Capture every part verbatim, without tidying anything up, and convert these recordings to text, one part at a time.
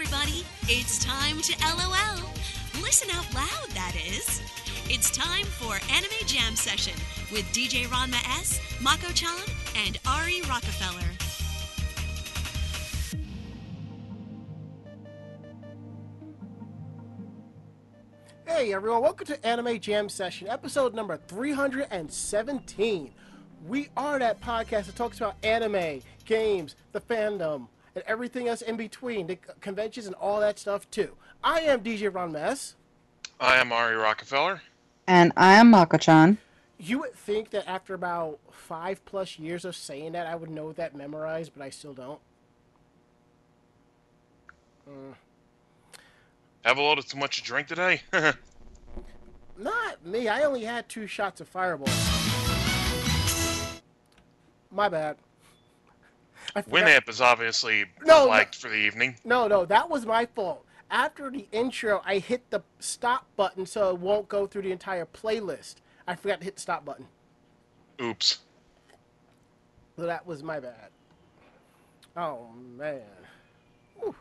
everybody. It's time to LOL. Listen out loud, that is. It's time for Anime Jam Session with D J Ranma S, Mako-chan, and Ari Rockefeller. Hey everyone, welcome to Anime Jam Session, episode number three hundred seventeen. We are that podcast that talks about anime, games, the fandom, and everything else in between, the conventions and all that stuff too. I am D J Ron Mess. I am Ari Rockefeller. And I am Mako-chan. You would think that after about five plus years of saying that, I would know that memorized, but I still don't. Mm. Have a little too much to drink today? Not me. I only had two shots of Fireball. My bad. Winamp is obviously no, flagged no, for the evening. No, no, that was my fault. After the intro, I hit the stop button so it won't go through the entire playlist. I forgot to hit the stop button. Oops. So that was my bad. Oh, man. Whew.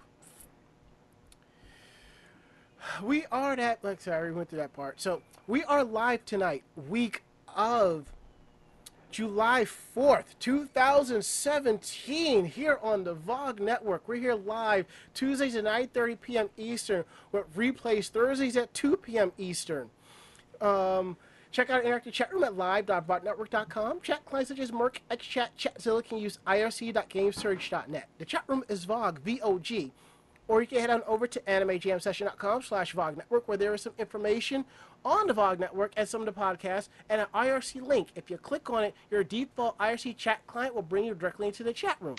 We are that... Like, sorry, we went through that part. So, we are live tonight, week of... July fourth, two thousand seventeen, here on the V O G Network. We're here live Tuesdays at nine thirty p m Eastern, with replays Thursdays at two p m Eastern. Um, check out our interactive chat room at live dot vognetwork dot com. Chat clients such as Merc, XChat, Chatzilla can use I R C dot gamesurge dot net. The chat room is V O G, V O G. Or you can head on over to animejamsession dot com slash V O G network, where there is some information on the V O G Network and some of the podcasts and an I R C link. If you click on it, your default I R C chat client will bring you directly into the chat room.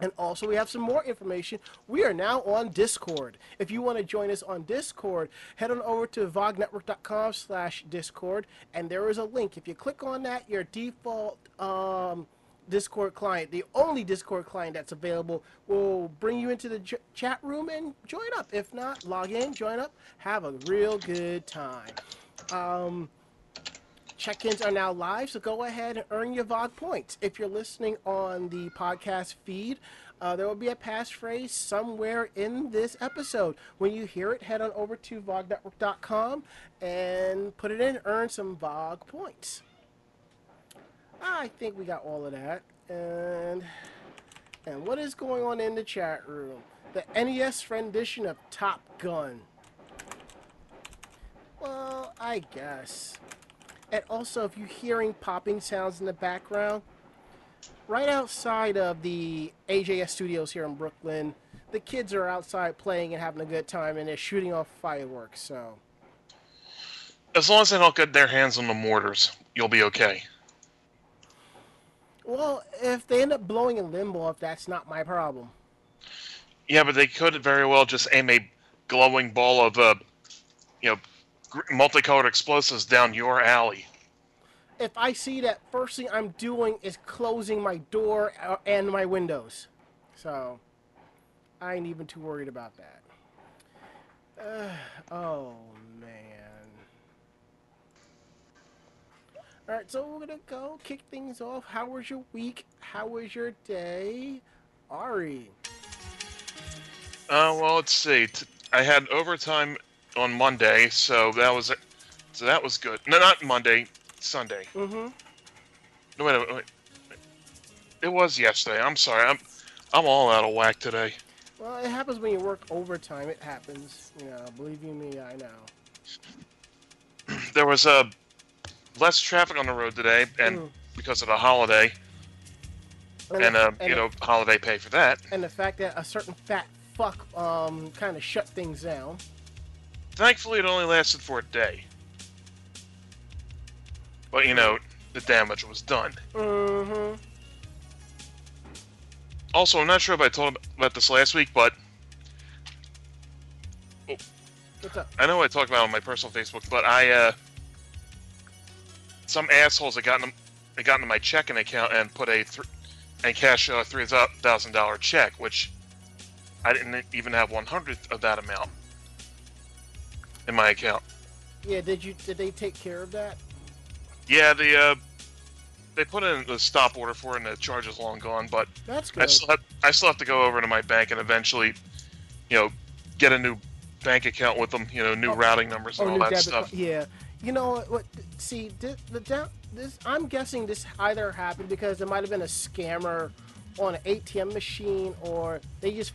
And also, we have some more information. We are now on Discord. If you want to join us on Discord, head on over to vognetwork dot com slash Discord, and there is a link. If you click on that, your default... Um, Discord client, the only Discord client that's available, will bring you into the j chat room and join up. If not, log in, join up, have a real good time. Um, check-ins are now live, so go ahead and earn your V O D points. If you're listening on the podcast feed, uh, there will be a passphrase somewhere in this episode. When you hear it, head on over to vognetwork dot com and put it in, earn some V O D points. I think we got all of that. And and what is going on in the chat room? The N E S rendition of Top Gun. Well, I guess. And also, if you're hearing popping sounds in the background, right outside of the A J S studios here in Brooklyn, the kids are outside playing and having a good time, and they're shooting off fireworks, so. As long as they don't get their hands on the mortars, you'll be okay. Well, if they end up blowing a limb off, that's not my problem. Yeah, but they could very well just aim a glowing ball of, uh, you know, multicolored explosives down your alley. If I see that, first thing I'm doing is closing my door and my windows. So, I ain't even too worried about that. Uh, oh, man. All right, so we're going to go kick things off. How was your week? How was your day? Ari? Uh, well, let's see. I had overtime on Monday, so that was so that was good. No, not Monday. Sunday. Mm-hmm. No, wait a minute. Wait. It was yesterday. I'm sorry. I'm, I'm all out of whack today. Well, it happens when you work overtime. It happens. You know, believe you me, I know. There was a... less traffic on the road today, and mm. because of the holiday, and, and uh, and you know, holiday pay for that. And the fact that a certain fat fuck um, kind of shut things down. Thankfully, it only lasted for a day. But, you know, the damage was done. Mm-hmm. Also, I'm not sure if I told about this last week, but... Oh, what's up? I know I talked about it on my personal Facebook, but I... Uh, Some assholes that got into, they got into my checking account and put a th and cashed a three thousand dollar check, which I didn't even have one hundredth of that amount in my account. Yeah, did you? Did they take care of that? Yeah, the uh, they put in the stop order for it, and the charge is long gone. But that's good. I still have, I still have to go over to my bank and eventually you know, get a new bank account with them, you know, new oh, routing numbers and all that stuff. Yeah. You know what? See, this, the, this, I'm guessing this either happened because there might have been a scammer on an A T M machine, or they just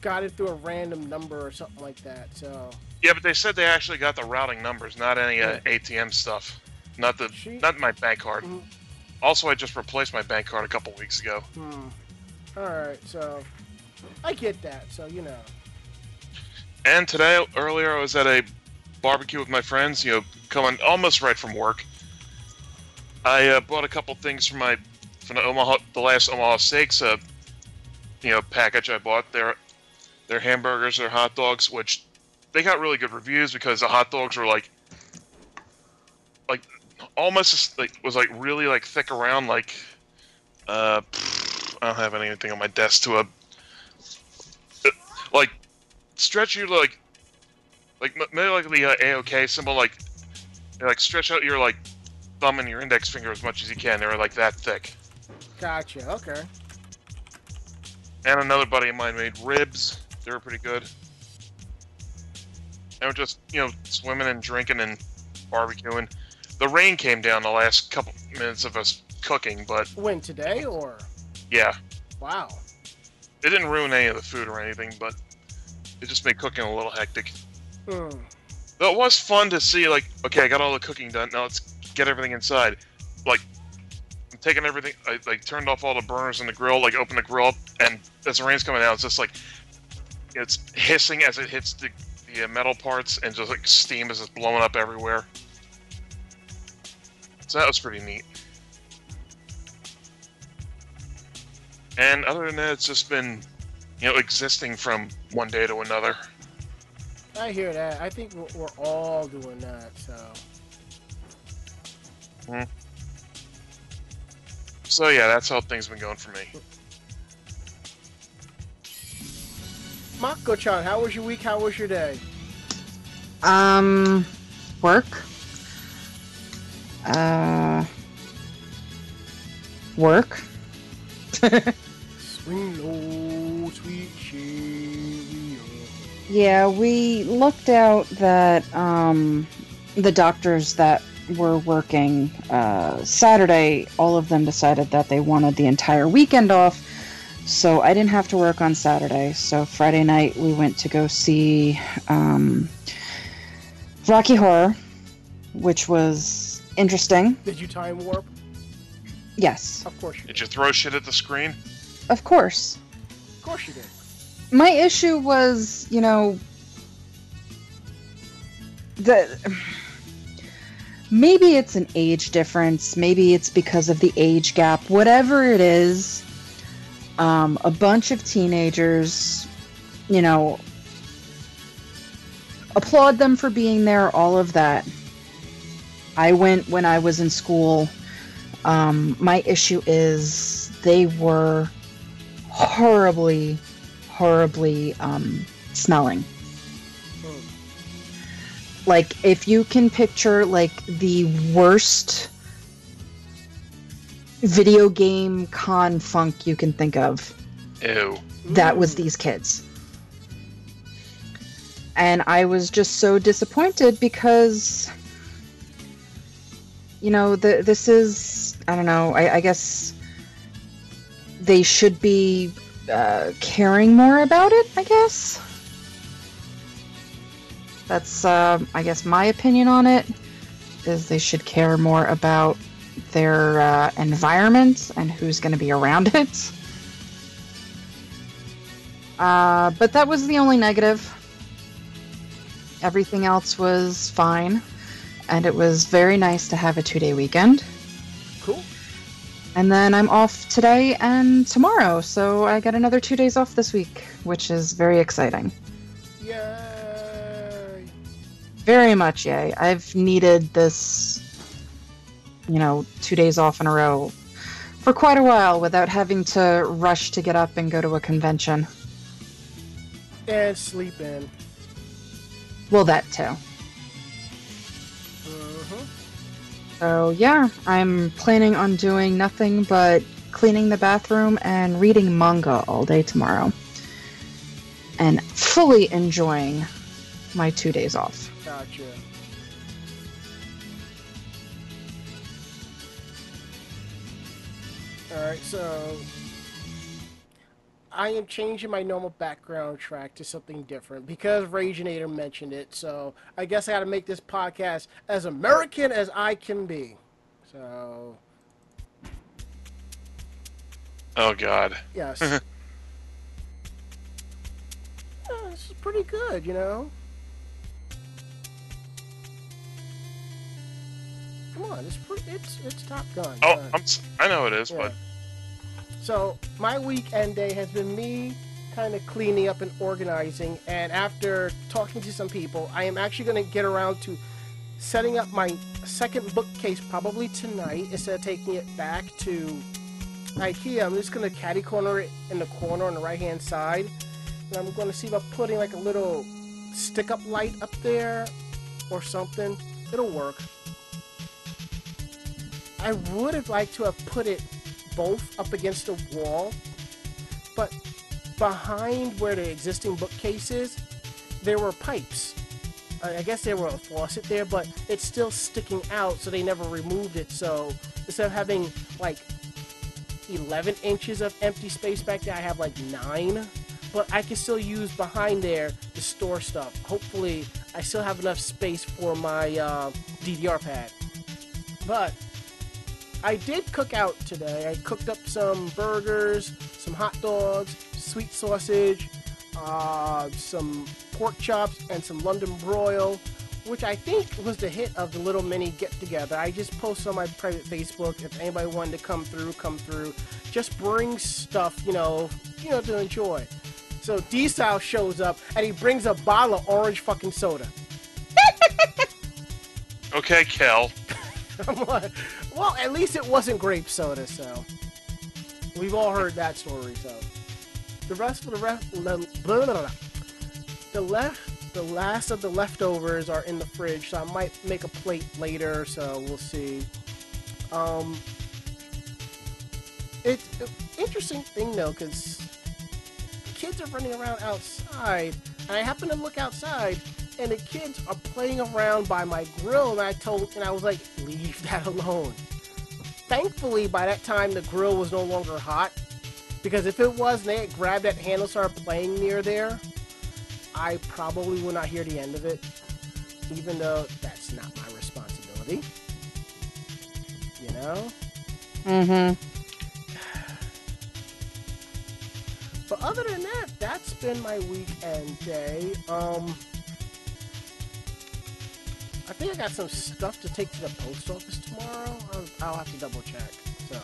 got it through a random number or something like that. So. Yeah, but they said they actually got the routing numbers, not any uh, A T M stuff, not the she, not my bank card. Mm-hmm. Also, I just replaced my bank card a couple weeks ago. Hmm. All right, so I get that. So you know. And today, earlier, I was at a barbecue with my friends, you know, coming almost right from work. I uh, bought a couple things from my from the Omaha, the last Omaha Steaks, uh, you know, package I bought. Their their hamburgers, their hot dogs, which they got really good reviews because the hot dogs were like, like almost like was like really like thick around like. Uh, pff, I don't have anything on my desk to a uh, like stretch you like. Like maybe like the uh, A O K symbol, like like stretch out your like thumb and your index finger as much as you can. They were like that thick. Gotcha. Okay. And another buddy of mine made ribs. They were pretty good. They were just, you know, swimming and drinking and barbecuing. The rain came down the last couple minutes of us cooking, but when today or yeah. Wow. It didn't ruin any of the food or anything, but it just made cooking a little hectic. Hmm. Though it was fun to see, like, okay, I got all the cooking done. Now let's get everything inside. Like, I'm taking everything. I like turned off all the burners in the grill. Like, open the grill, and as the rain's coming out, it's just like it's hissing as it hits the, the metal parts, and just like steam as it's blowing up everywhere. So that was pretty neat. And other than that, it's just been, you know, existing from one day to another. I hear that. I think we're all doing that, so. Mm. So, yeah, that's how things have been going for me. Mako-chan, how was your week? How was your day? Um, work. Uh, work. Sweet old sweet cheerio. Yeah, we looked out that um, the doctors that were working uh, Saturday, all of them decided that they wanted the entire weekend off, so I didn't have to work on Saturday. So Friday night we went to go see um, Rocky Horror, which was interesting. Did you time warp? Yes. Of course you did. Did you throw shit at the screen? Of course. Of course you did. My issue was, you know, the maybe it's an age difference, maybe it's because of the age gap, whatever it is, um, a bunch of teenagers, you know, applaud them for being there, all of that. I went when I was in school. Um, my issue is they were horribly... horribly um, smelling. Oh. Like, if you can picture, like, the worst video game con funk you can think of. Ew. That was these kids. And I was just so disappointed because, you know, the, this is, I don't know, I, I guess they should be Uh, caring more about it, I guess. That's, uh, I guess, my opinion on it, is they should care more about their uh, environment and who's going to be around it. Uh, but that was the only negative. Everything else was fine, and it was very nice to have a two-day weekend. Cool. And then I'm off today and tomorrow, so I got another two days off this week, which is very exciting. Yay! Very much yay. I've needed this, you know, two days off in a row for quite a while without having to rush to get up and go to a convention. And sleep in. Well, that too. So yeah, I'm planning on doing nothing but cleaning the bathroom and reading manga all day tomorrow. and fully enjoying my two days off. Gotcha. Alright, so I am changing my normal background track to something different because Raginator mentioned it, so I guess I gotta make this podcast as American as I can be. So... Oh, God. Yes. Yeah, this is pretty good, you know? Come on, it's pretty, it's, it's Top Gun. Oh, uh, I'm, I know it is, yeah. But... So, my weekend day has been me kind of cleaning up and organizing, and after talking to some people, I am actually going to get around to setting up my second bookcase probably tonight instead of taking it back to IKEA. I'm just going to catty corner it in the corner on the right-hand side, and I'm going to see about putting like a little stick-up light up there or something. It'll work. I would have liked to have put it both up against the wall, but behind where the existing bookcase is, there were pipes. I guess there were a faucet there, but it's still sticking out, so they never removed it. So instead of having like eleven inches of empty space back there, I have like nine, but I can still use behind there to store stuff. Hopefully I still have enough space for my uh, D D R pad. But I did cook out today. I cooked up some burgers, some hot dogs, sweet sausage, uh, some pork chops, and some London broil, which I think was the hit of the little mini get-together. I just posted on my private Facebook. If anybody wanted to come through, come through. Just bring stuff, you know, you know, to enjoy. So D Style shows up, and he brings a bottle of orange fucking soda. Okay, Kel. I'm like, well, at least it wasn't grape soda, so we've all heard that story. So the rest of the rest, blah, blah, blah, blah. the left, the last of the leftovers are in the fridge, so I might make a plate later. So we'll see. Um, it's an interesting thing though, because kids are running around outside, and I happen to look outside. And the kids are playing around by my grill, and I told, and I was like, leave that alone. Thankfully, by that time, the grill was no longer hot, because if it was, and they had grabbed that handle and started playing near there, I probably would not hear the end of it, even though that's not my responsibility. You know? Mm-hmm. But other than that, that's been my weekend day. Um... I think I got some stuff to take to the post office tomorrow. I'll, I'll have to double check. So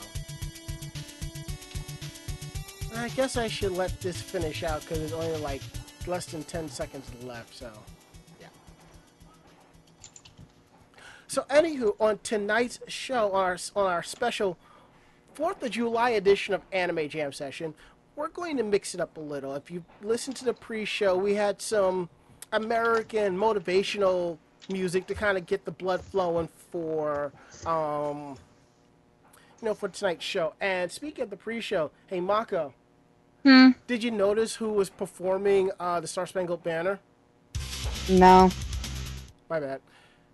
I guess I should let this finish out because there's only like less than ten seconds left. So yeah. So anywho, on tonight's show, on our, on our special fourth of July edition of Anime Jam Session, we're going to mix it up a little. If you listened to the pre-show, we had some American motivational music to kind of get the blood flowing for, um, you know, for tonight's show. And speaking of the pre-show, hey, Mako, hmm? Did you notice who was performing uh, the Star Spangled Banner? No. My bad.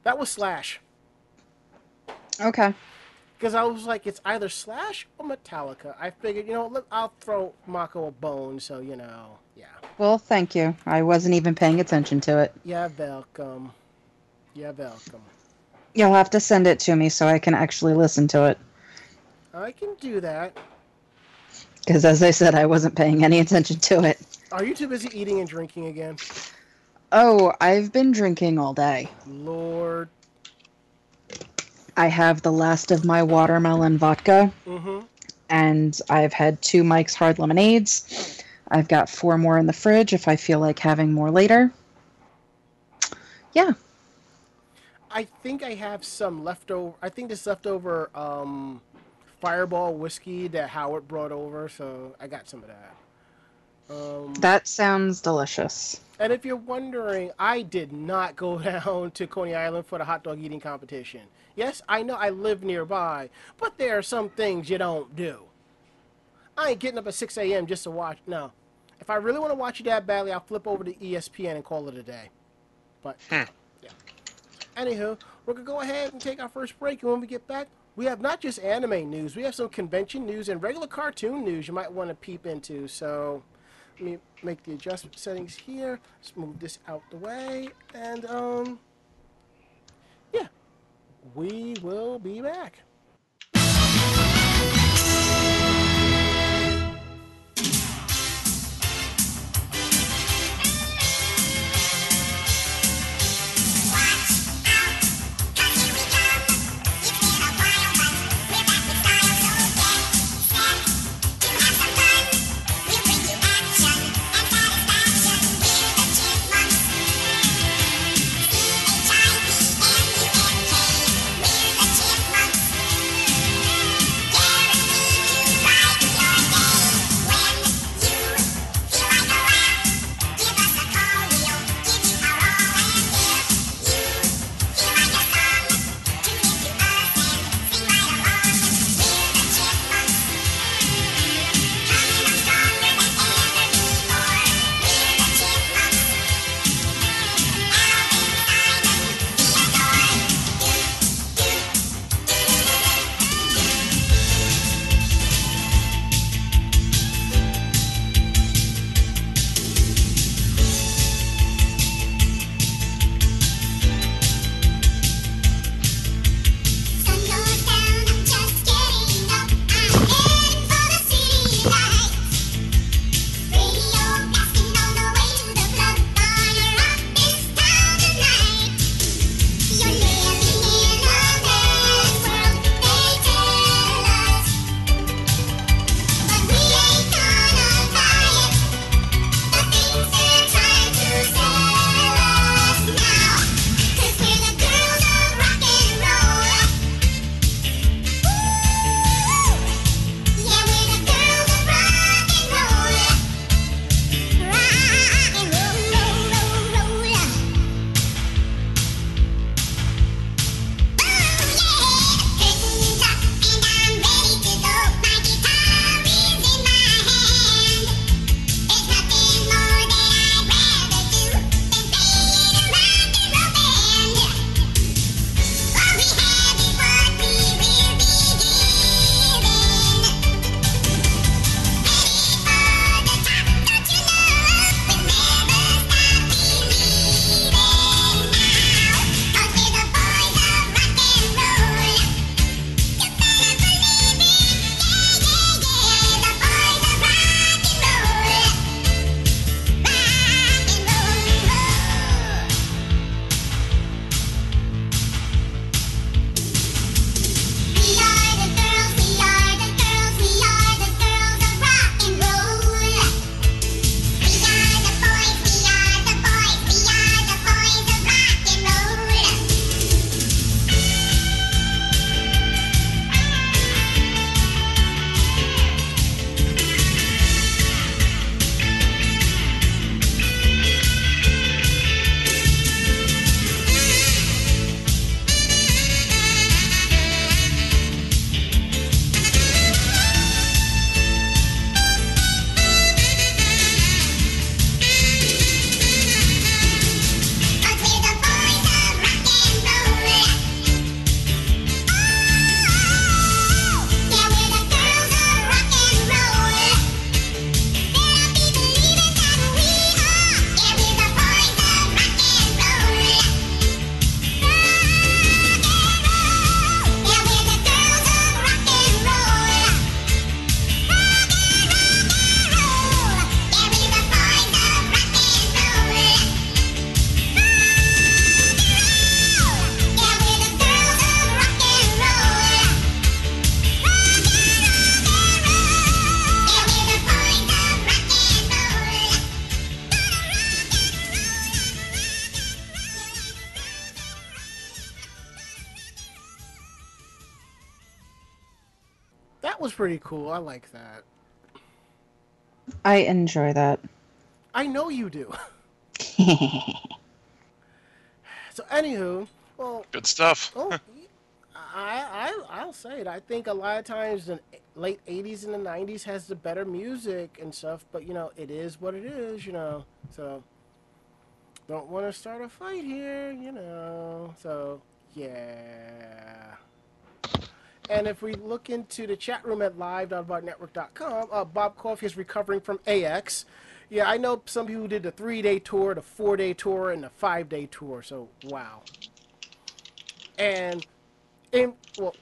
That was Slash. Okay. Because I was like, it's either Slash or Metallica. I figured, you know, look, I'll throw Mako a bone, so, you know, yeah. Well, thank you. I wasn't even paying attention to it. Yeah, welcome. Yeah, welcome. You'll have to send it to me so I can actually listen to it. I can do that. Because as I said, I wasn't paying any attention to it. Are you too busy eating and drinking again? Oh, I've been drinking all day. Lord. I have the last of my watermelon vodka. Mm-hmm. And I've had two Mike's Hard Lemonades. I've got four more in the fridge if I feel like having more later. Yeah. I think I have some leftover. I think this leftover um, Fireball whiskey that Howard brought over, so I got some of that. Um, that sounds delicious. And if you're wondering, I did not go down to Coney Island for the hot dog eating competition. Yes, I know I live nearby, but there are some things you don't do. I ain't getting up at six a m just to watch. No, If I really want to watch it that badly, I'll flip over to E S P N and call it a day. But, huh. yeah. Anywho, we're going to go ahead and take our first break. And when we get back, we have not just anime news. We have some convention news and regular cartoon news you might want to peep into. So, let me make the adjustment settings here. Let's move this out the way. And, um, yeah. We will be back. Pretty cool. I like that. I enjoy that. I know you do. So, anywho, well, good stuff. Oh, I, I, I'll say it. I think a lot of times the late eighties and the nineties has the better music and stuff, but, you know, it is what it is, you know. So, don't want to start a fight here, you know. So, yeah. And if we look into the chat room at live dot vognetwork dot com, uh, Bob Coffey is recovering from A X. Yeah, I know some people did the three-day tour, the four-day tour, and the five-day tour, so wow. And, and, well,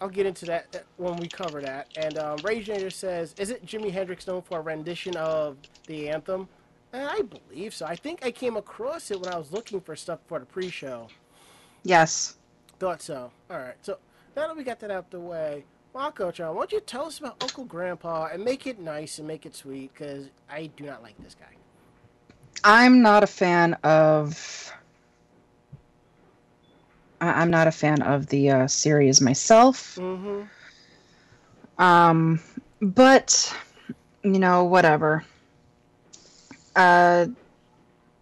I'll get into that when we cover that. And um, Ragenator says, is it Jimi Hendrix known for a rendition of the anthem? And I believe so. I think I came across it when I was looking for stuff for the pre-show. Yes. Thought so. All right, so now that we got that out of the way, Mako-chan, why don't you tell us about Uncle Grandpa and make it nice and make it sweet, because I do not like this guy. I'm not a fan of... I'm not a fan of the uh, series myself. Mm-hmm. Um, but, you know, whatever. Uh,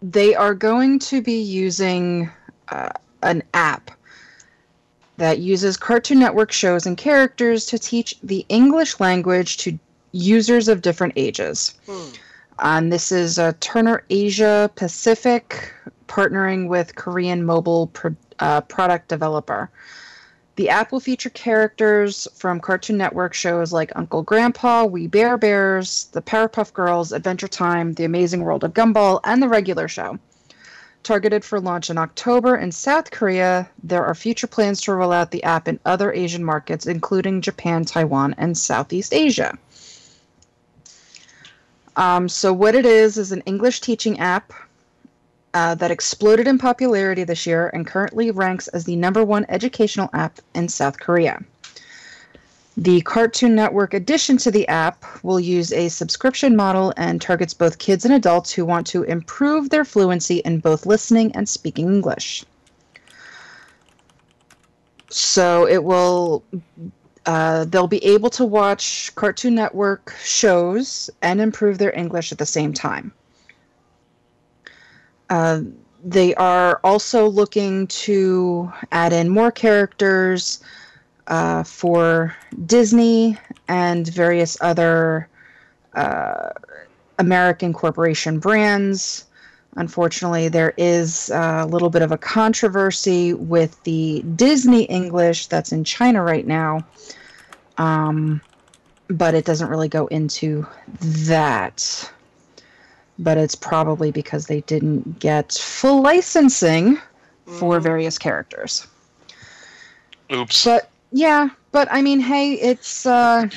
they are going to be using uh, an app that uses Cartoon Network shows and characters to teach the English language to users of different ages. Mm. Um, this is uh, Turner Asia Pacific partnering with Korean mobile pro uh, product developer. The app will feature characters from Cartoon Network shows like Uncle Grandpa, We Bear Bears, The Powerpuff Girls, Adventure Time, The Amazing World of Gumball, and The Regular Show. Targeted for launch in October in South Korea, there are future plans to roll out the app in other Asian markets, including Japan, Taiwan, and Southeast Asia. Um, so what it is is an English teaching app uh, that exploded in popularity this year and currently ranks as the number one educational app in South Korea. The Cartoon Network addition to the app will use a subscription model and targets both kids and adults who want to improve their fluency in both listening and speaking English. So it will, uh, they'll be able to watch Cartoon Network shows and improve their English at the same time. Uh, they are also looking to add in more characters Uh, for Disney and various other uh, American corporation brands. Unfortunately, there is a little bit of a controversy with the Disney English that's in China right now, um, but it doesn't really go into that. But it's probably because they didn't get full licensing mm. for various characters. Oops. But yeah, but I mean, hey, it's, uh,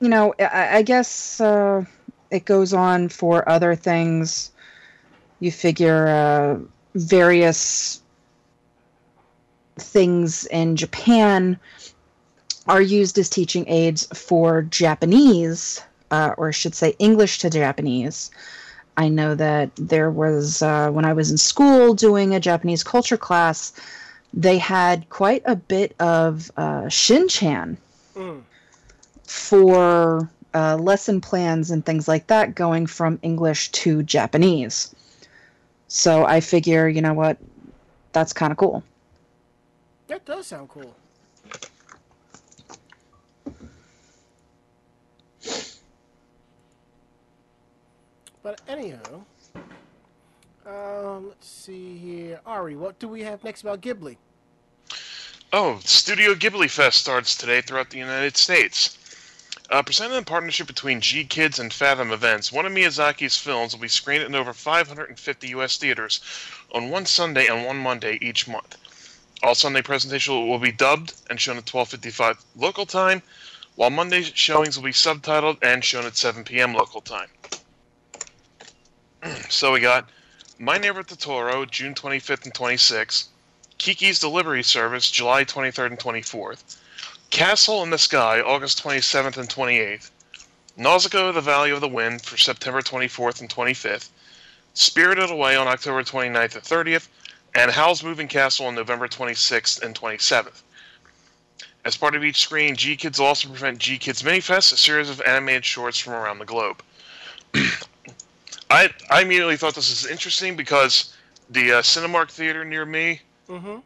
you know, I, I guess uh, it goes on for other things. You figure uh, various things in Japan are used as teaching aids for Japanese, uh, or I should say English to Japanese. I know that there was, uh, when I was in school doing a Japanese culture class, they had quite a bit of uh, Shin-chan mm. for uh, lesson plans and things like that going from English to Japanese. So I figure, you know what, that's kind of cool. That does sound cool. But anyhow, um, let's see here. Ari, what do we have next about Ghibli? Oh, Studio Ghibli Fest starts today throughout the United States. Uh, presented in partnership between G-Kids and Fathom Events, one of Miyazaki's films will be screened in over five hundred fifty U S theaters on one Sunday and one Monday each month. All Sunday presentations will be dubbed and shown at twelve fifty-five local time, while Monday showings will be subtitled and shown at seven p m local time. So we got My Neighbor Totoro, June twenty-fifth and twenty-sixth. Kiki's Delivery Service, July twenty-third and twenty-fourth. Castle in the Sky, August twenty-seventh and twenty-eighth. Nausicaa of the Valley of the Wind for September twenty-fourth and twenty-fifth. Spirited Away on October twenty-ninth and thirtieth. And Howl's Moving Castle on November twenty-sixth and twenty-seventh. As part of each screen, G-Kids will also present G-Kids Mini Fest, a series of animated shorts from around the globe. I, I immediately thought this was interesting because the uh, Cinemark Theater near me Mm-hmm.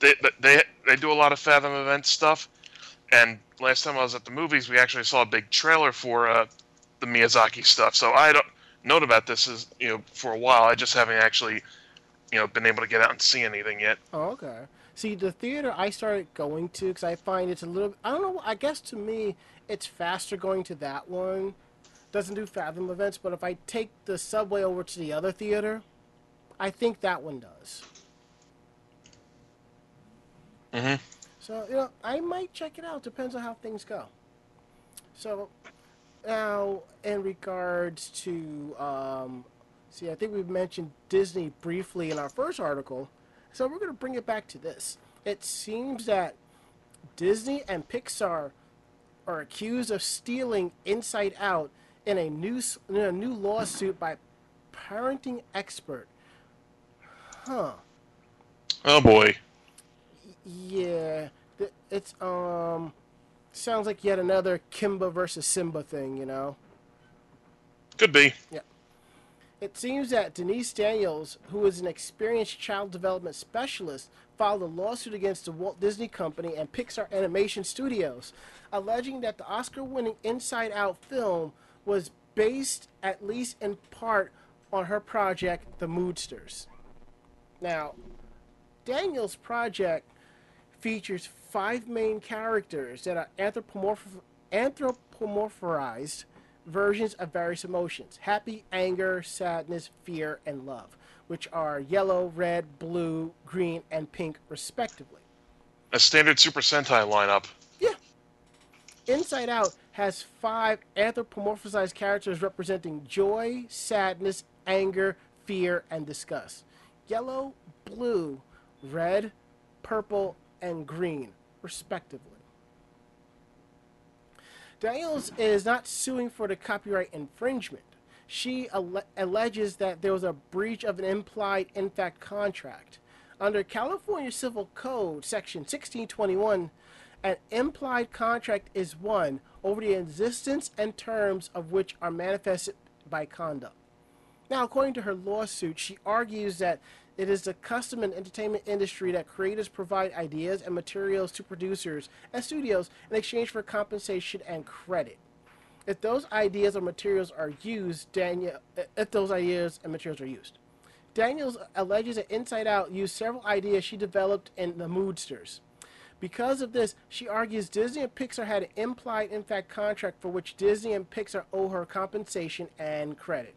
they, they they do a lot of Fathom Events stuff. And last time I was at the movies, we actually saw a big trailer for uh, the Miyazaki stuff. So I don't known about this is you know for a while. I just haven't actually you know been able to get out and see anything yet. Oh, okay. See, the theater I started going to because I find it's a little. I don't know. I guess to me, it's faster going to that one. Doesn't do Fathom Events, but if I take the subway over to the other theater, I think that one does. Mm-hmm. So, you know, I might check it out. Depends on how things go. So, now, in regards to, um, see, I think we've mentioned Disney briefly in our first article, so we're going to bring it back to this. It seems that Disney and Pixar are accused of stealing Inside Out in a new, in a new lawsuit by parenting expert. Huh. Oh, boy. Yeah, it's um, sounds like yet another Kimba versus Simba thing, you know. Could be. Yeah. It seems that Denise Daniels, who is an experienced child development specialist, filed a lawsuit against the Walt Disney Company and Pixar Animation Studios, alleging that the Oscar-winning Inside Out film was based, at least in part, on her project, The Moodsters. Now, Daniels' project features five main characters that are anthropomorph- anthropomorphized versions of various emotions: happy, anger, sadness, fear, and love, which are yellow, red, blue, green, and pink, respectively. A standard Super Sentai lineup. Yeah. Inside Out has five anthropomorphized characters representing joy, sadness, anger, fear, and disgust. Yellow, blue, red, purple, and green, respectively. Daniels is not suing for the copyright infringement. She alle- alleges that there was a breach of an implied in fact contract. Under California Civil Code Section sixteen twenty-one, an implied contract is one over the existence and terms of which are manifested by conduct. Now, according to her lawsuit, she argues that it is the custom and entertainment industry that creators provide ideas and materials to producers and studios in exchange for compensation and credit. If those ideas or materials are used, Daniel, if those ideas and materials are used, Daniels alleges that Inside Out used several ideas she developed in The Moodsters. Because of this, she argues Disney and Pixar had an implied in fact contract for which Disney and Pixar owe her compensation and credit.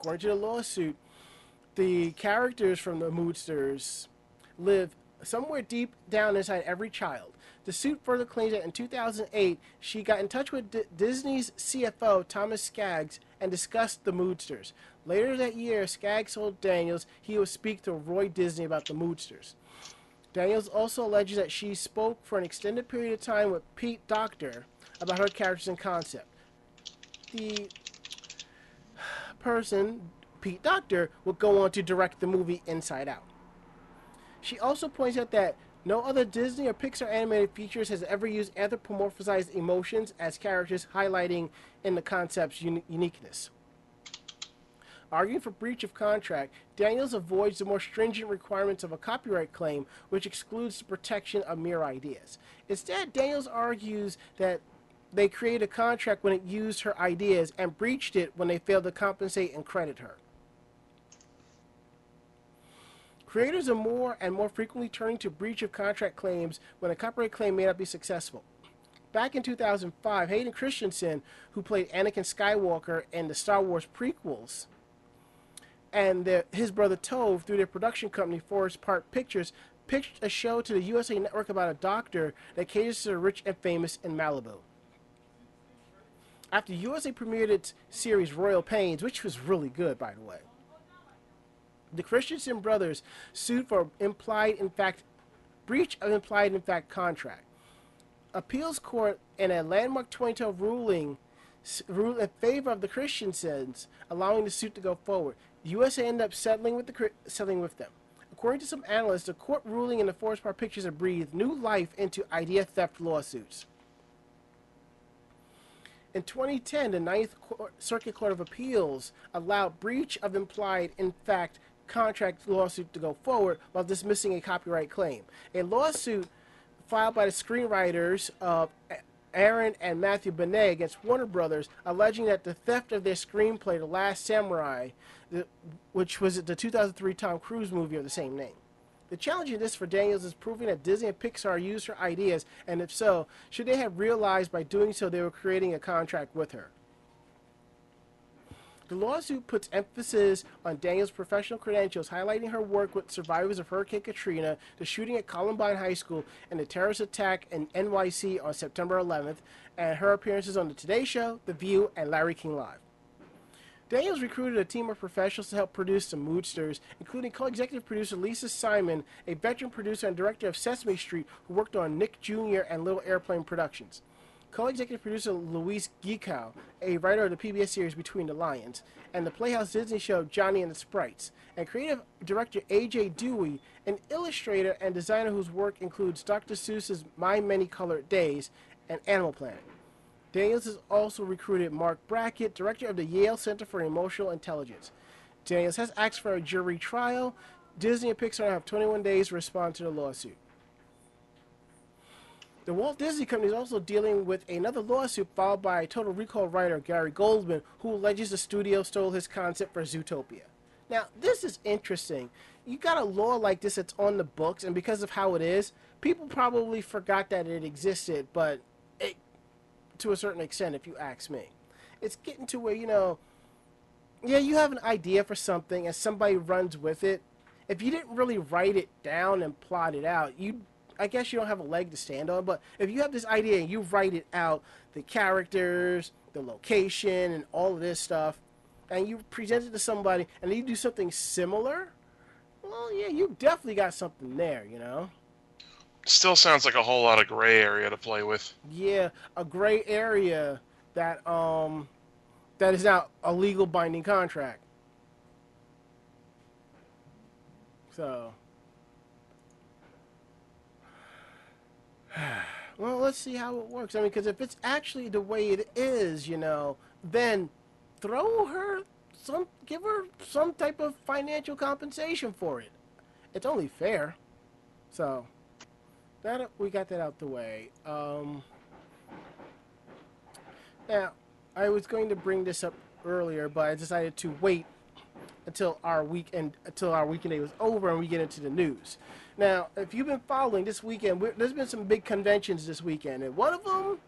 According to the lawsuit, the characters from The Moodsters live somewhere deep down inside every child. The suit further claims that in two thousand eight, she got in touch with D- Disney's C F O, Thomas Skaggs, and discussed The Moodsters. Later that year, Skaggs told Daniels he would speak to Roy Disney about The Moodsters. Daniels also alleges that she spoke for an extended period of time with Pete Doctor about her characters and concept. The person, Pete Doctor, would go on to direct the movie Inside Out. She also points out that no other Disney or Pixar animated features has ever used anthropomorphized emotions as characters, highlighting in the concept's uni- uniqueness. Arguing for breach of contract, Daniels avoids the more stringent requirements of a copyright claim, which excludes the protection of mere ideas. Instead, Daniels argues that they created a contract when it used her ideas and breached it when they failed to compensate and credit her. Creators are more and more frequently turning to breach of contract claims when a copyright claim may not be successful. Back in two thousand five, Hayden Christensen, who played Anakin Skywalker in the Star Wars prequels, and their, his brother Tove, through their production company Forest Park Pictures, pitched a show to the U S A Network about a doctor that caters to the rich and famous in Malibu. After U S A premiered its series Royal Pains, which was really good, by the way, the Christensen brothers sued for implied in fact breach of implied in fact contract. Appeals court in a landmark twenty twelve ruling ruled in favor of the Christensens, allowing the suit to go forward. The U S A ended up settling with the settling with them. According to some analysts, the court ruling in the Forest Park Pictures have breathed new life into idea theft lawsuits. In twenty ten, the Ninth Circuit Court of Appeals allowed breach of implied in fact contract lawsuit to go forward while dismissing a copyright claim. A lawsuit filed by the screenwriters of Aaron and Matthew Benet against Warner Brothers, alleging that the theft of their screenplay, The Last Samurai, the, which was the two thousand three Tom Cruise movie of the same name. The challenge in this for Daniels is proving that Disney and Pixar used her ideas, and if so, should they have realized by doing so they were creating a contract with her. The lawsuit puts emphasis on Daniels' professional credentials, highlighting her work with survivors of Hurricane Katrina, the shooting at Columbine High School, and the terrorist attack in N Y C on September eleventh, and her appearances on The Today Show, The View, and Larry King Live. Daniels recruited a team of professionals to help produce The Moodsters, including co-executive producer Lisa Simon, a veteran producer and director of Sesame Street who worked on Nick Junior and Little Airplane Productions. Co-executive producer Luis Guicao, a writer of the P B S series Between the Lions, and the Playhouse Disney show Johnny and the Sprites, and creative director A J Dewey, an illustrator and designer whose work includes Doctor Seuss's My Many Colored Days and Animal Planet. Daniels has also recruited Mark Brackett, director of the Yale Center for Emotional Intelligence. Daniels has asked for a jury trial. Disney and Pixar have twenty-one days to respond to the lawsuit. The Walt Disney Company is also dealing with another lawsuit filed by Total Recall writer Gary Goldman, who alleges the studio stole his concept for Zootopia. Now, this is interesting. You got a law like this that's on the books, and because of how it is, people probably forgot that it existed, but it, to a certain extent, if you ask me. It's getting to where, you know, yeah, you have an idea for something, and somebody runs with it. If you didn't really write it down and plot it out, you'd I guess you don't have a leg to stand on, but if you have this idea and you write it out, the characters, the location, and all of this stuff, and you present it to somebody, and you do something similar, well, yeah, you definitely got something there, you know? Still sounds like a whole lot of gray area to play with. Yeah, a gray area that, um, that is not a legal binding contract. So... well, let's see how it works. I mean, because if it's actually the way it is, you know, then throw her some, give her some type of financial compensation for it. It's only fair. So, that we got that out the way. Um, now, I was going to bring this up earlier, but I decided to wait until our weekend until our weekend day was over and we get into the news. Now, if you've been following this weekend, we're, there's been some big conventions this weekend, and one of them,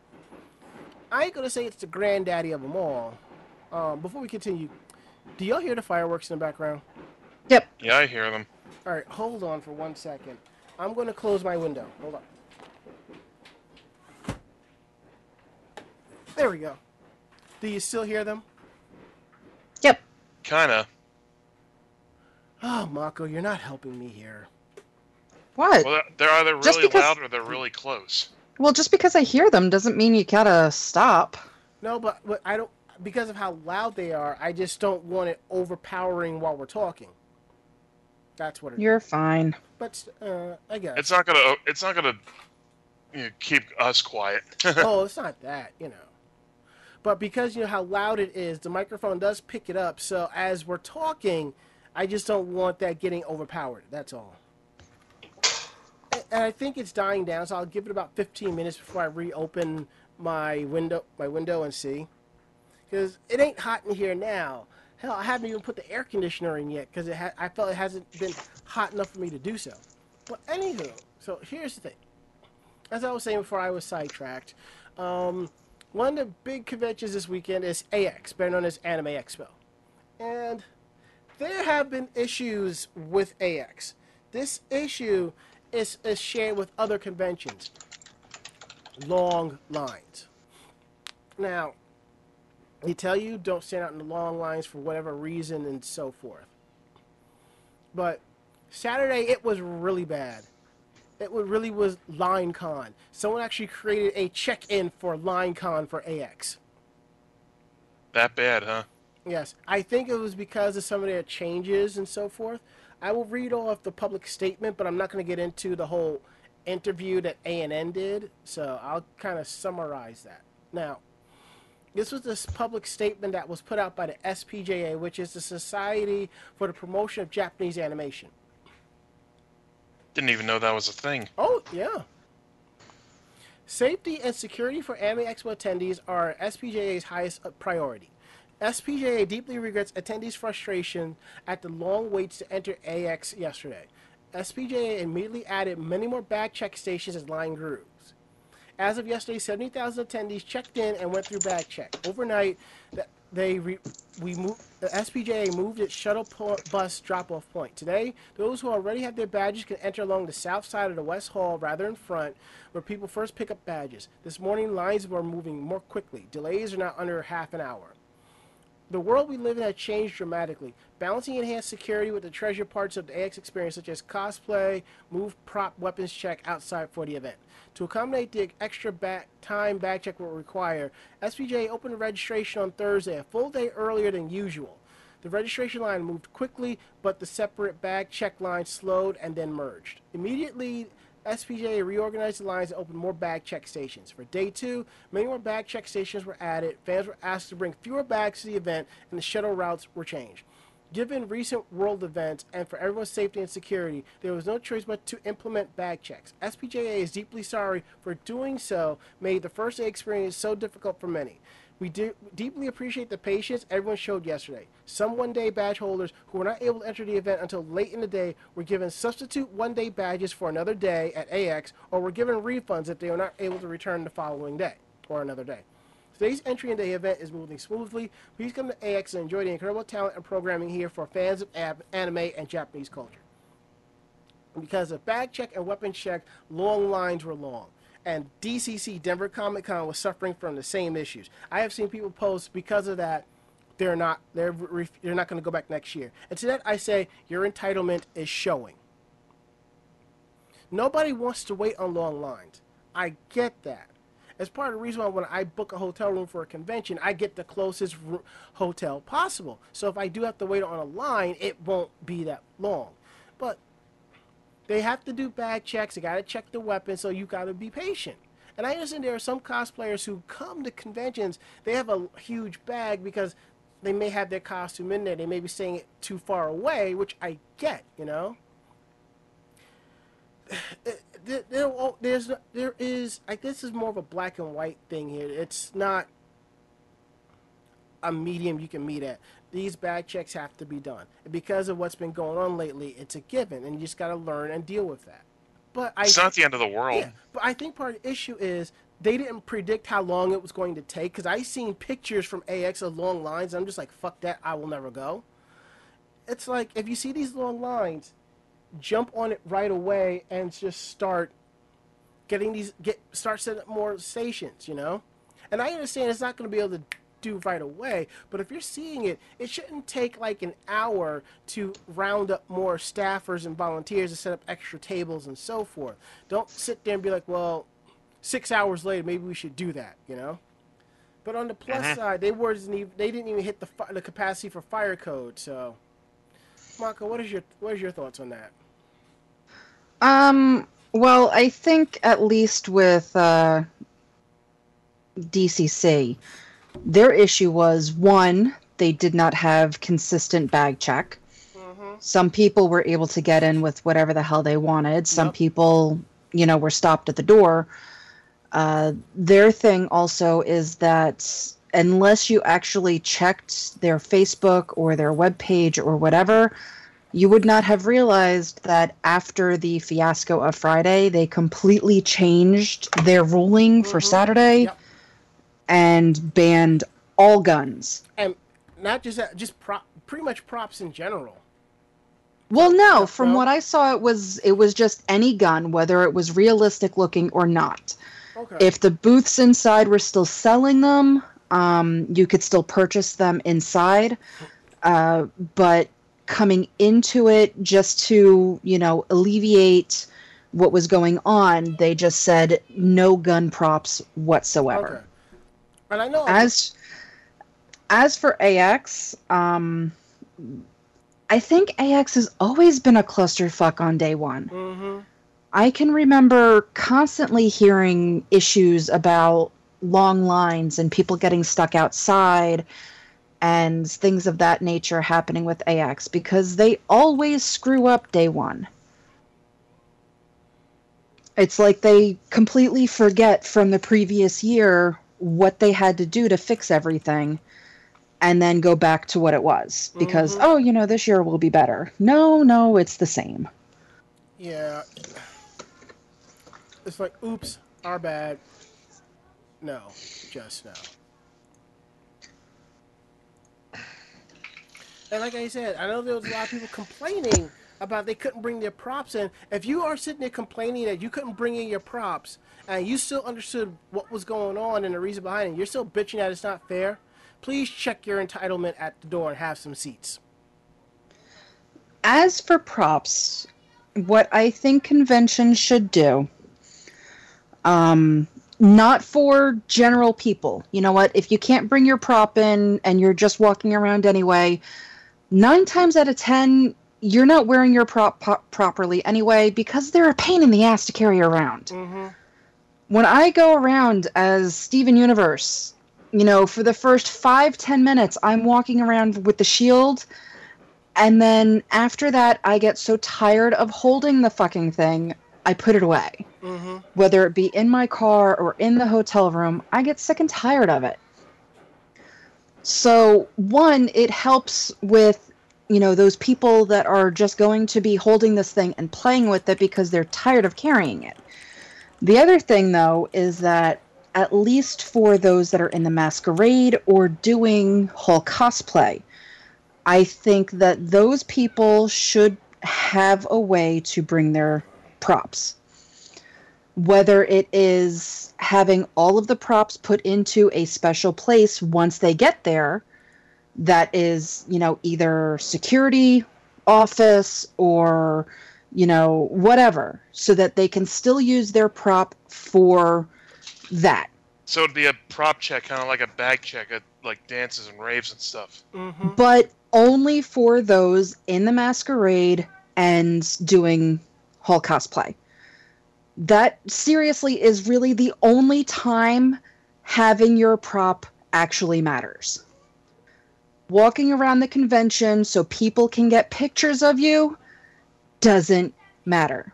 I ain't gonna say it's the granddaddy of them all. Um, before we continue, do y'all hear the fireworks in the background? Yep. Yeah, I hear them. All right, hold on for one second. I'm gonna close my window. Hold on. There we go. Do you still hear them? Yep. Kinda. Oh, Mako, you're not helping me here. What? Well, they're either really because, loud or they're really close. Well, just because I hear them doesn't mean you gotta stop. No, but, but I don't... Because of how loud they are, I just don't want it overpowering while we're talking. That's what it You're is. Fine. But, uh, I guess. It's not gonna... It's not gonna you know, keep us quiet. Oh, it's not that, you know. But because you know how loud it is, the microphone does pick it up, so as we're talking... I just don't want that getting overpowered. That's all. And I think it's dying down, so I'll give it about fifteen minutes before I reopen my window, my window and see. Because it ain't hot in here now. Hell, I haven't even put the air conditioner in yet because it ha I felt it hasn't been hot enough for me to do so. But anywho, so here's the thing. As I was saying before I was sidetracked, um, one of the big conventions this weekend is A X, better known as Anime Expo. And... there have been issues with A X. This issue is, is shared with other conventions. Long lines. Now, they tell you don't stand out in the long lines for whatever reason and so forth. But Saturday, it was really bad. It really was LineCon. Someone actually created a check-in for LineCon for A X. That bad, huh? Yes, I think it was because of some of their changes and so forth. I will read off the public statement, but I'm not going to get into the whole interview that A N N did, so I'll kind of summarize that. Now, This was this public statement that was put out by the S P J A, which is the Society for the Promotion of Japanese Animation. Didn't even know that was a thing. Oh, yeah. Safety and security for Anime Expo attendees are S P J A's highest priority. S P J A deeply regrets attendees' frustration at the long waits to enter A X yesterday. S P J A immediately added many more bag check stations as line grew. As of yesterday, seventy thousand attendees checked in and went through bag check. Overnight, they re we moved, the S P J A moved its shuttle bus drop-off point. Today, those who already have their badges can enter along the south side of the West Hall rather in front, where people first pick up badges. This morning, lines were moving more quickly. Delays are now under half an hour. The world we live in has changed dramatically. Balancing enhanced security with the treasure parts of the A X experience, such as cosplay, move, prop, weapons check outside for the event. To accommodate the extra back time back check will require, S P J A opened registration on Thursday, a full day earlier than usual. The registration line moved quickly, but the separate bag check line slowed and then merged. Immediately, S P J A reorganized the lines and opened more bag check stations. For day two, many more bag check stations were added, fans were asked to bring fewer bags to the event, and the shuttle routes were changed. Given recent world events and for everyone's safety and security, there was no choice but to implement bag checks. S P J A is deeply sorry for doing so, made the first day experience so difficult for many. We do deeply appreciate the patience everyone showed yesterday. Some one-day badge holders who were not able to enter the event until late in the day were given substitute one-day badges for another day at A X, or were given refunds if they were not able to return the following day or another day. Today's entry into the event is moving smoothly. Please come to A X and enjoy the incredible talent and programming here for fans of anime and Japanese culture. Because of bag check and weapon check, long lines were long. And D C C, Denver Comic Con, was suffering from the same issues. I have seen people post because of that, they're not they're ref they're not going to go back next year. And to that I say, your entitlement is showing. Nobody wants to wait on long lines. I get that. It's part of the reason why when I book a hotel room for a convention, I get the closest hotel possible. So if I do have to wait on a line, it won't be that long. But they have to do bag checks, they gotta check the weapons, so you gotta be patient. And I understand there are some cosplayers who come to conventions, they have a huge bag because they may have their costume in there, they may be staying it too far away, which I get, you know? There's, there is, like, this is more of a black and white thing here. It's not a medium you can meet at. These bag checks have to be done. Because of what's been going on lately, it's a given, and you just got to learn and deal with that. But I It's not the end of the world. Yeah, but I think part of the issue is they didn't predict how long it was going to take, because I seen pictures from A X of long lines, and I'm just like, fuck that, I will never go. It's like, if you see these long lines, jump on it right away and just start getting these, get start setting up more stations, you know? And I understand it's not going to be able to do right away, but if you're seeing it, it shouldn't take like an hour to round up more staffers and volunteers to set up extra tables and so forth. Don't sit there and be like, well, six hours later, maybe we should do that, you know? But on the plus uh-huh. side, they wasn't even, they didn't even hit the the capacity for fire code. So, Mako, what is your what is your thoughts on that? Um. Well, I think at least with uh, D C C. Their issue was, one, they did not have consistent bag check. Mm-hmm. Some people were able to get in with whatever the hell they wanted. Some yep. people, you know, were stopped at the door. Uh, their thing also is that unless you actually checked their Facebook or their webpage or whatever, you would not have realized that after the fiasco of Friday, they completely changed their ruling mm-hmm. for Saturday. Yep. And banned all guns, and not just that, just prop, pretty much props in general. Well, no, from what I saw, it was it was just any gun, whether it was realistic looking or not. Okay. If the booths inside were still selling them, um, you could still purchase them inside. Uh, but coming into it, just to you know alleviate what was going on, they just said no gun props whatsoever. Okay. And I know as as for A X, um, I think A X has always been a clusterfuck on day one. Mm-hmm. I can remember constantly hearing issues about long lines and people getting stuck outside and things of that nature happening with A X, because they always screw up day one. It's like they completely forget from the previous year what they had to do to fix everything and then go back to what it was. Because, mm-hmm. oh, you know, this year will be better. No, no, it's the same. Yeah. It's like, oops, our bad. No, just no. And like I said, I know there was a lot of people complaining about they couldn't bring their props in. If you are sitting there complaining that you couldn't bring in your props and you still understood what was going on and the reason behind it, you're still bitching that it's not fair, please check your entitlement at the door and have some seats. As for props, what I think conventions should do, um, not for general people. You know what? If you can't bring your prop in and you're just walking around anyway, nine times out of ten, you're not wearing your prop po- properly anyway, because they're a pain in the ass to carry around. Mm-hmm. When I go around as Steven Universe, you know, for the first five, ten minutes, I'm walking around with the shield. And then after that, I get so tired of holding the fucking thing, I put it away. Mm-hmm. Whether it be in my car or in the hotel room, I get sick and tired of it. So, one, it helps with, you know, those people that are just going to be holding this thing and playing with it because they're tired of carrying it. The other thing, though, is that at least for those that are in the masquerade or doing Hall cosplay, I think that those people should have a way to bring their props. Whether it is having all of the props put into a special place once they get there, that is, you know, either security, office, or, you know, whatever, so that they can still use their prop for that. So it'd be a prop check, kind of like a bag check at like dances and raves and stuff. Mm-hmm. But only for those in the masquerade and doing Hall cosplay. That seriously is really the only time having your prop actually matters. Walking around the convention so people can get pictures of you doesn't matter.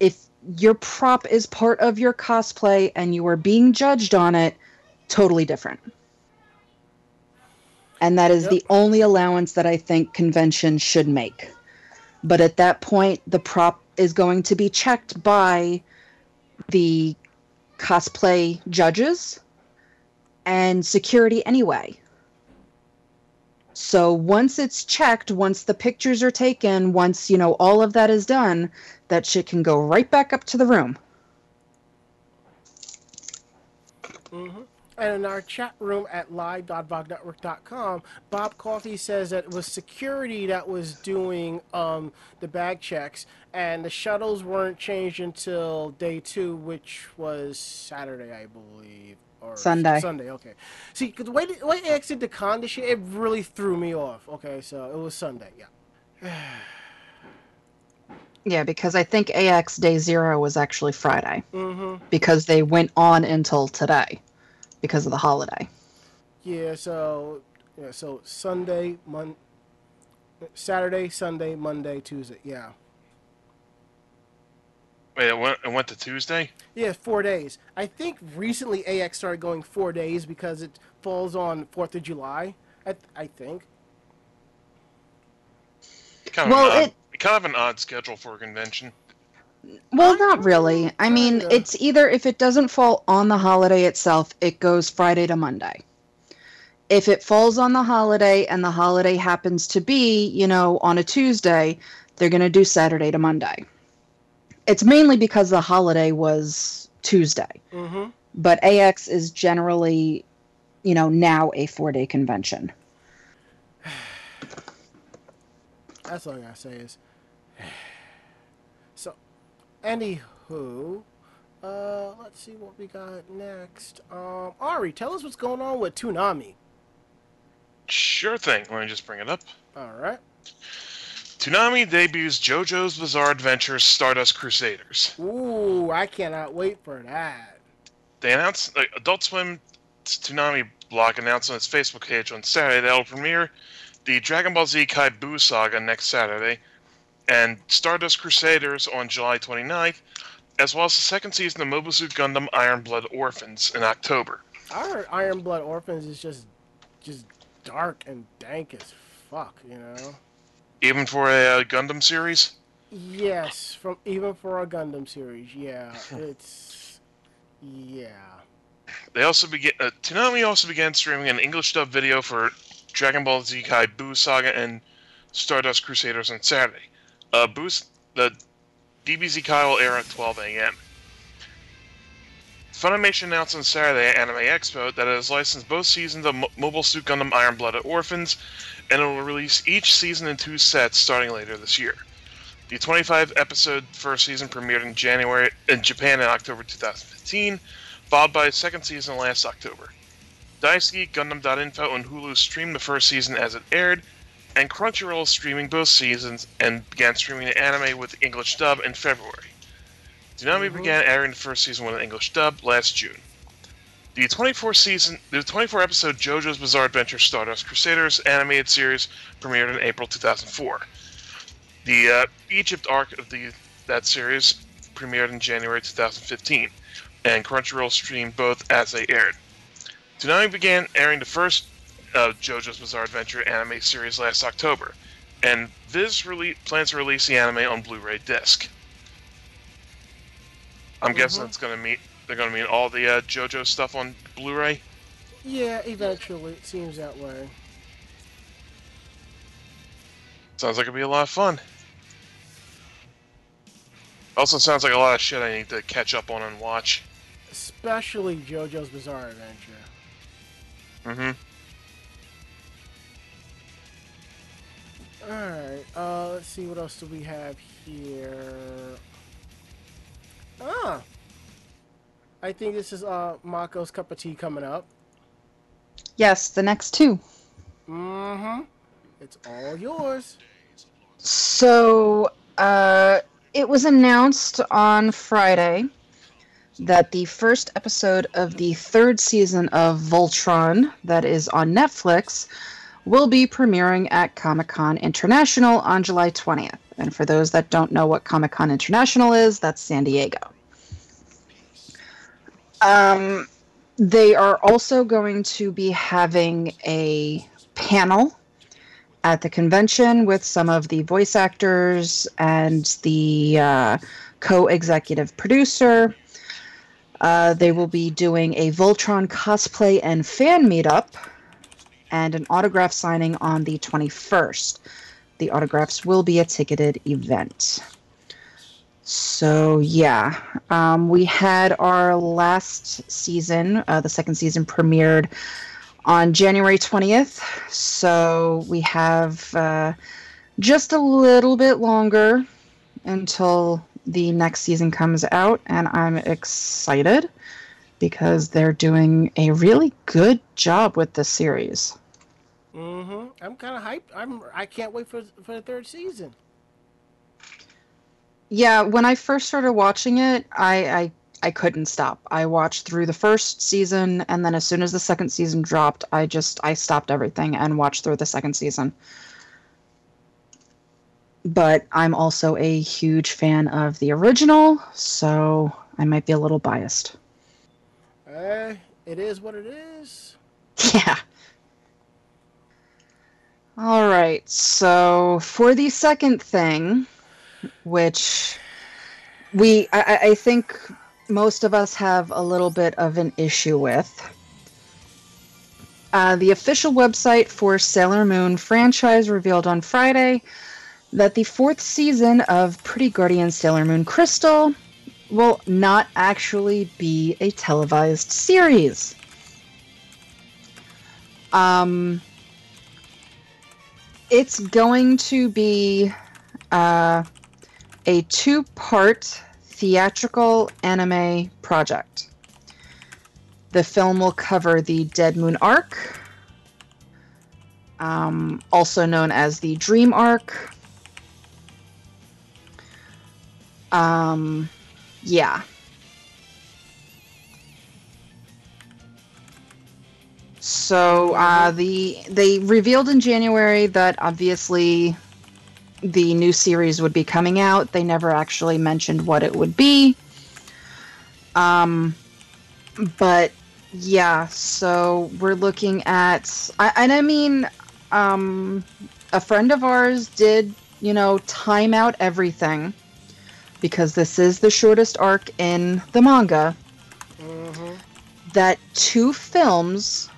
If your prop is part of your cosplay and you are being judged on it, totally different. And that is yep. the only allowance that I think conventions should make. But at that point, the prop is going to be checked by the cosplay judges and security anyway. So once it's checked, once the pictures are taken, once, you know, all of that is done, that shit can go right back up to the room. Mm-hmm. And in our chat room at live dot vog network dot com, Bob Coffey says that it was security that was doing um, the bag checks, and the shuttles weren't changed until day two, which was Saturday, I believe. Or Sunday. Sunday, okay. See, the way the way A X did the con this year, it really threw me off. Okay, so it was Sunday, yeah. Yeah, because I think A X Day Zero was actually Friday. Mm-hmm. Because they went on until today because of the holiday. Yeah, so yeah, so Sunday, Mon- Saturday, Sunday, Monday, Tuesday, yeah. Wait, it went, it went to Tuesday? Yeah, four days. I think recently A X started going four days because it falls on fourth of July, I, th- I think. Kind of, well, an odd, it, kind of an odd schedule for a convention. Well, not really. I mean, uh, yeah. It's either if it doesn't fall on the holiday itself, it goes Friday to Monday. If it falls on the holiday and the holiday happens to be, you know, on a Tuesday, they're going to do Saturday to Monday. It's mainly because the holiday was Tuesday. Mm-hmm. But A X is generally, you know, now a four-day convention. That's all I gotta say is... So, anywho, uh, let's see what we got next. Um, Ari, tell us what's going on with Toonami. Sure thing. Let me just bring it up. All right. Toonami debuts JoJo's Bizarre Adventure Stardust Crusaders. Ooh, I cannot wait for that. They announced like, Adult Swim Toonami blog announced on its Facebook page on Saturday that it will premiere the Dragon Ball Z Kai Buu Saga next Saturday, and Stardust Crusaders on July twenty-ninth, as well as the second season of Mobile Suit Gundam Iron Blood Orphans in October. Our Iron Blood Orphans is just just dark and dank as fuck, you know? Even for a uh, Gundam series? Yes, from even for a Gundam series, yeah. It's... yeah. They also began... Uh, Toonami also began streaming an English dub video for Dragon Ball Z Kai Buu Saga and Stardust Crusaders on Saturday. Uh, Buu... The D B Z Kai will air at twelve a m Funimation announced on Saturday at Anime Expo that it has licensed both seasons of Mo Mobile Suit Gundam Iron Blood Orphans, and it will release each season in two sets starting later this year. The twenty-five episode first season premiered in January in Japan in October two thousand fifteen, followed by a second season last October. Daisuke, Gundam dot info, and Hulu streamed the first season as it aired, and Crunchyroll is streaming both seasons and began streaming the anime with the English dub in February. Toonami began airing the first season with an English dub last June. The twenty-four season, the twenty-four episode JoJo's Bizarre Adventure Stardust Crusaders animated series premiered in April two thousand four. The uh, Egypt arc of the that series premiered in January two thousand fifteen, and Crunchyroll streamed both as they aired. Toonami began airing the first uh, JoJo's Bizarre Adventure anime series last October, and Viz plans to release the anime on Blu-ray disc. I'm mm-hmm. guessing it's gonna mean they're gonna mean all the uh, JoJo stuff on Blu-ray. Yeah, eventually it seems that way. Sounds like it'd be a lot of fun. Also, sounds like a lot of shit I need to catch up on and watch. Especially JoJo's Bizarre Adventure. Mm-hmm. All right. Uh, let's see what else do we have here. Ah, I think this is uh, Mako's cup of tea coming up. Yes, the next two. Mm-hmm. It's all yours. So, uh, it was announced on Friday that the first episode of the third season of Voltron, that is on Netflix, will be premiering at Comic-Con International on July twentieth. And for those that don't know what Comic-Con International is, that's San Diego. Um, they are also going to be having a panel at the convention with some of the voice actors and the uh, co-executive producer. Uh, they will be doing a Voltron cosplay and fan meetup and an autograph signing on the twenty-first. The autographs will be a ticketed event. So, yeah. Um, we had our last season, uh, the second season, premiered on January twentieth. So we have uh, just a little bit longer until the next season comes out. And I'm excited because they're doing a really good job with this series. Mm-hmm. I'm kind of hyped. I'm, I can't wait for, for the third season. Yeah, when I first started watching it, I, I I couldn't stop. I watched through the first season, and then as soon as the second season dropped, I just I stopped everything and watched through the second season. But I'm also a huge fan of the original, so I might be a little biased. Uh, it is what it is. Yeah. All right, so for the second thing, which we, I, I think most of us have a little bit of an issue with. Uh, the official website for Sailor Moon franchise revealed on Friday that the fourth season of Pretty Guardian Sailor Moon Crystal will not actually be a televised series. Um... It's going to be uh, a two-part theatrical anime project. The film will cover the Dead Moon arc, um, also known as the Dream arc. Um, yeah. So uh, the they revealed in January that obviously the new series would be coming out. They never actually mentioned what it would be. Um, but yeah, so we're looking at, I, and I mean, um, a friend of ours did, you know, time out everything because this is the shortest arc in the manga. Mm-hmm. That two films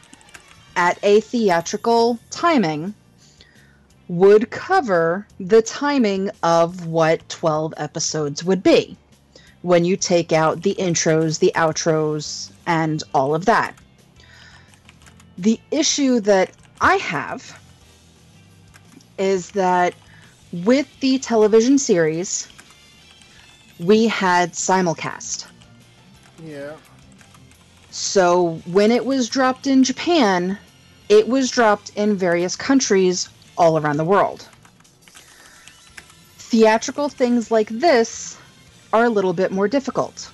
at a theatrical timing would cover the timing of what twelve episodes would be when you take out the intros, the outros, and all of that. The issue that I have is that with the television series, we had simulcast. Yeah. So when it was dropped in Japan, it was dropped in various countries all around the world. Theatrical things like this are a little bit more difficult.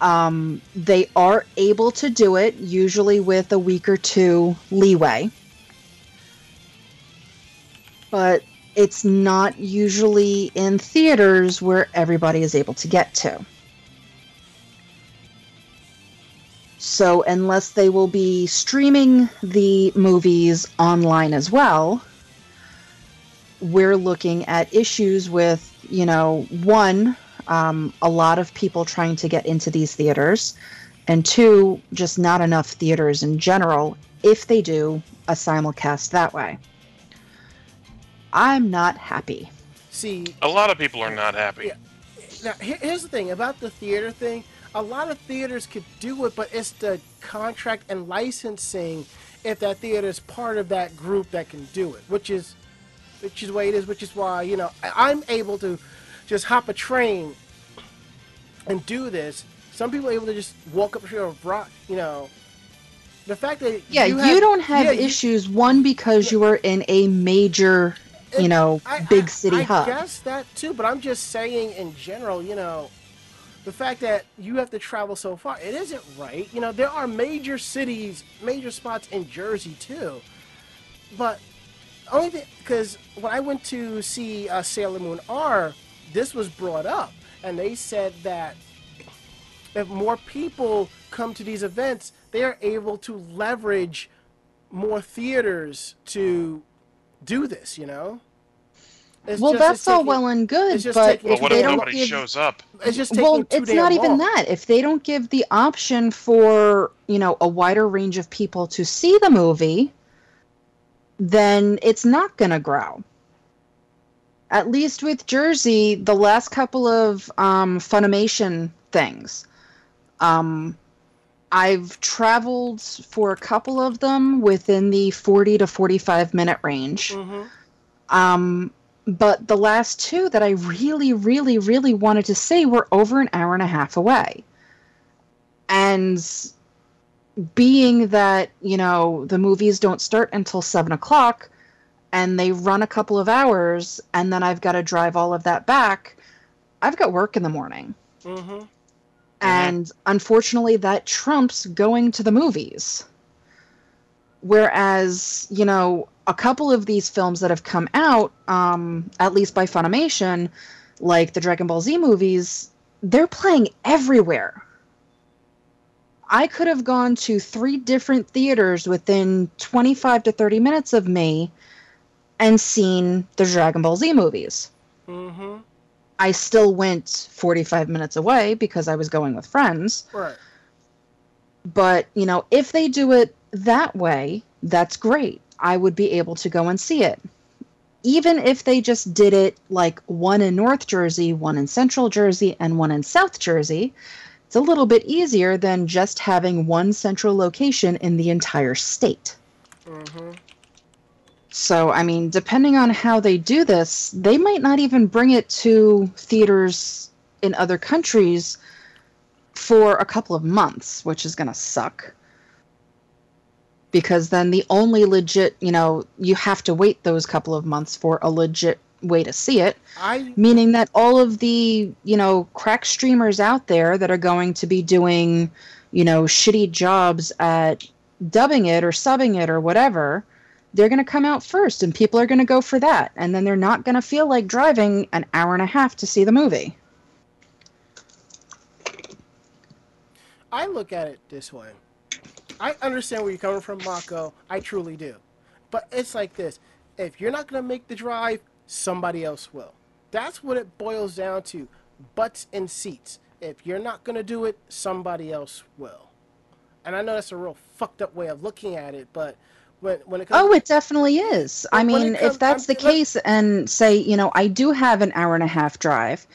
Um, they are able to do it, usually with a week or two leeway. But it's not usually in theaters where everybody is able to get to. So unless they will be streaming the movies online as well, we're looking at issues with, you know, one, um, a lot of people trying to get into these theaters, and two, just not enough theaters in general if they do a simulcast that way. I'm not happy. See, a lot of people are not happy. Yeah. Now, here's the thing about the theater thing. A lot of theaters could do it, but it's the contract and licensing if that theater is part of that group that can do it, which is which is the way it is, which is why, you know, I'm able to just hop a train and do this. Some people are able to just walk up a trail of, you know, the fact that... Yeah, you, have, you don't have yeah, issues, you, one, because yeah, you are in a major, it, you know, I, big city I, I hub. I guess that too, but I'm just saying in general, you know, the fact that you have to travel so far, it isn't right. You know, there are major cities, major spots in Jersey, too. But only thing, because when I went to see uh, Sailor Moon R, this was brought up. And they said that if more people come to these events, they are able to leverage more theaters to do this, you know? It's well, just, that's all taking, well and good, but taking, if well, they don't nobody give, shows up? It's just well, two it's not even long. That. If they don't give the option for, you know, a wider range of people to see the movie, then it's not going to grow. At least with Jersey, the last couple of um, Funimation things, um, I've traveled for a couple of them within the forty to forty-five minute range. Mm-hmm. Um, but the last two that I really, really, really wanted to see were over an hour and a half away. And being that, you know, the movies don't start until seven o'clock and they run a couple of hours and then I've got to drive all of that back. I've got work in the morning. Mm-hmm. And mm-hmm. unfortunately that trumps going to the movies. Whereas, you know, a couple of these films that have come out, um, at least by Funimation, like the Dragon Ball Z movies, they're playing everywhere. I could have gone to three different theaters within twenty-five to thirty minutes of me and seen the Dragon Ball Z movies. Mm-hmm. I still went forty-five minutes away because I was going with friends. Right. But, you know, if they do it that way, that's great. I would be able to go and see it. Even if they just did it like one in North Jersey, one in Central Jersey, and one in South Jersey, it's a little bit easier than just having one central location in the entire state. Mm-hmm. So, I mean, depending on how they do this, they might not even bring it to theaters in other countries for a couple of months, which is going to suck. Because then the only legit, you know, you have to wait those couple of months for a legit way to see it. I, meaning that all of the, you know, crack streamers out there that are going to be doing, you know, shitty jobs at dubbing it or subbing it or whatever, they're going to come out first, and people are going to go for that. And then they're not going to feel like driving an hour and a half to see the movie. I look at it this way. I understand where you're coming from, Mako. I truly do. But it's like this. If you're not going to make the drive, somebody else will. That's what it boils down to. Butts and seats. If you're not going to do it, somebody else will. And I know that's a real fucked up way of looking at it, but when, when it comes... Oh, it definitely is. I mean, if that's the case and say, you know, I do have an hour and a half drive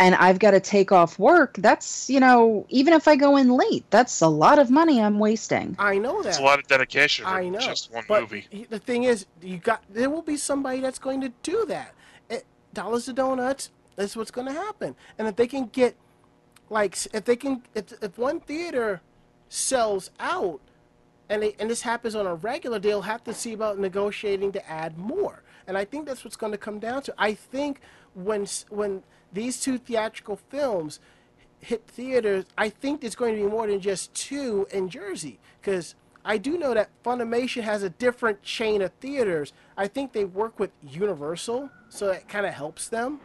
and I've got to take off work, that's, you know, even if I go in late, that's a lot of money I'm wasting. I know that. It's a lot of dedication for just one movie. But the thing is, you got there will be somebody that's going to do that. It, dollars to donuts, that's what's going to happen. And if they can get, like, if they can, if, if one theater sells out, and they, and this happens on a regular deal, have to see about negotiating to add more. And I think that's what's going to come down to. I think when when these two theatrical films hit theaters, I think there's going to be more than just two in Jersey, because I do know that Funimation has a different chain of theaters. I think they work with Universal, so that kind of helps them,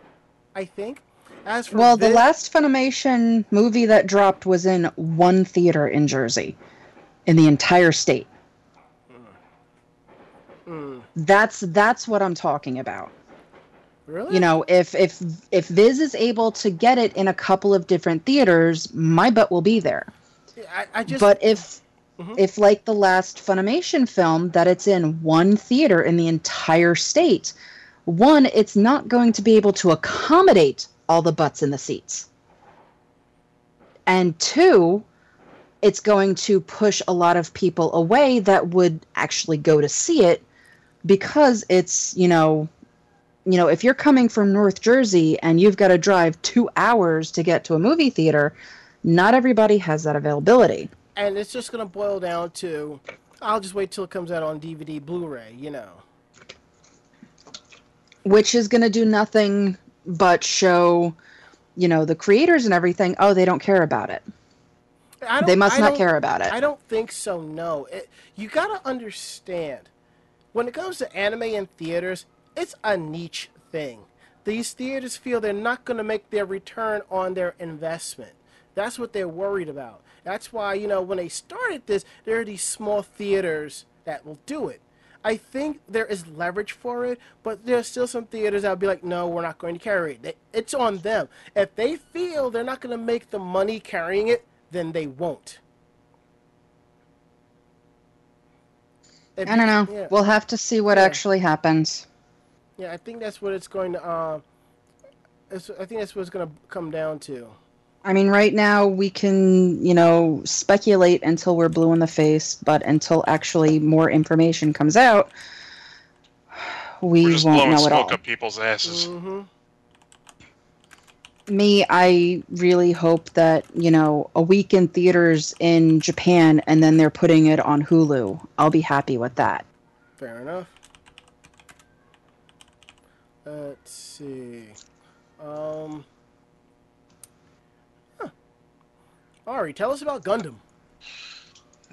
I think. As for well, this, the last Funimation movie that dropped was in one theater in Jersey, in the entire state. Mm. That's that's what I'm talking about. Really? You know, if if if Viz is able to get it in a couple of different theaters, my butt will be there. I, I just, but if mm-hmm. if like the last Funimation film, that it's in one theater in the entire state, one, it's not going to be able to accommodate all the butts in the seats. And two, it's going to push a lot of people away that would actually go to see it, because it's, you know, you know, if you're coming from North Jersey and you've got to drive two hours to get to a movie theater, not everybody has that availability. And it's just going to boil down to, I'll just wait till it comes out on D V D, Blu-ray, you know. Which is going to do nothing but show, you know, the creators and everything, oh, they don't care about it. I don't, they must I not care about it. I don't think so, no. It, you got to understand, when it comes to anime and theaters, it's a niche thing. These theaters feel they're not going to make their return on their investment. That's what they're worried about. That's why, you know, when they started this, there are these small theaters that will do it. I think there is leverage for it, but there's still some theaters that would be like, no, we're not going to carry it. It's on them. If they feel they're not going to make the money carrying it, then they won't. If, I don't know. Yeah. We'll have to see what yeah. actually happens. Yeah, I think that's what it's going to... Uh, it's, I think that's what it's going to come down to. I mean, right now we can, you know, speculate until we're blue in the face, but until actually more information comes out, we we're just won't blowing know smoke it all. Up people's asses. Mm-hmm. Me, I really hope that, you know, a week in theaters in Japan and then they're putting it on Hulu. I'll be happy with that. Fair enough. Let's see. Um. Ari, tell us about Gundam.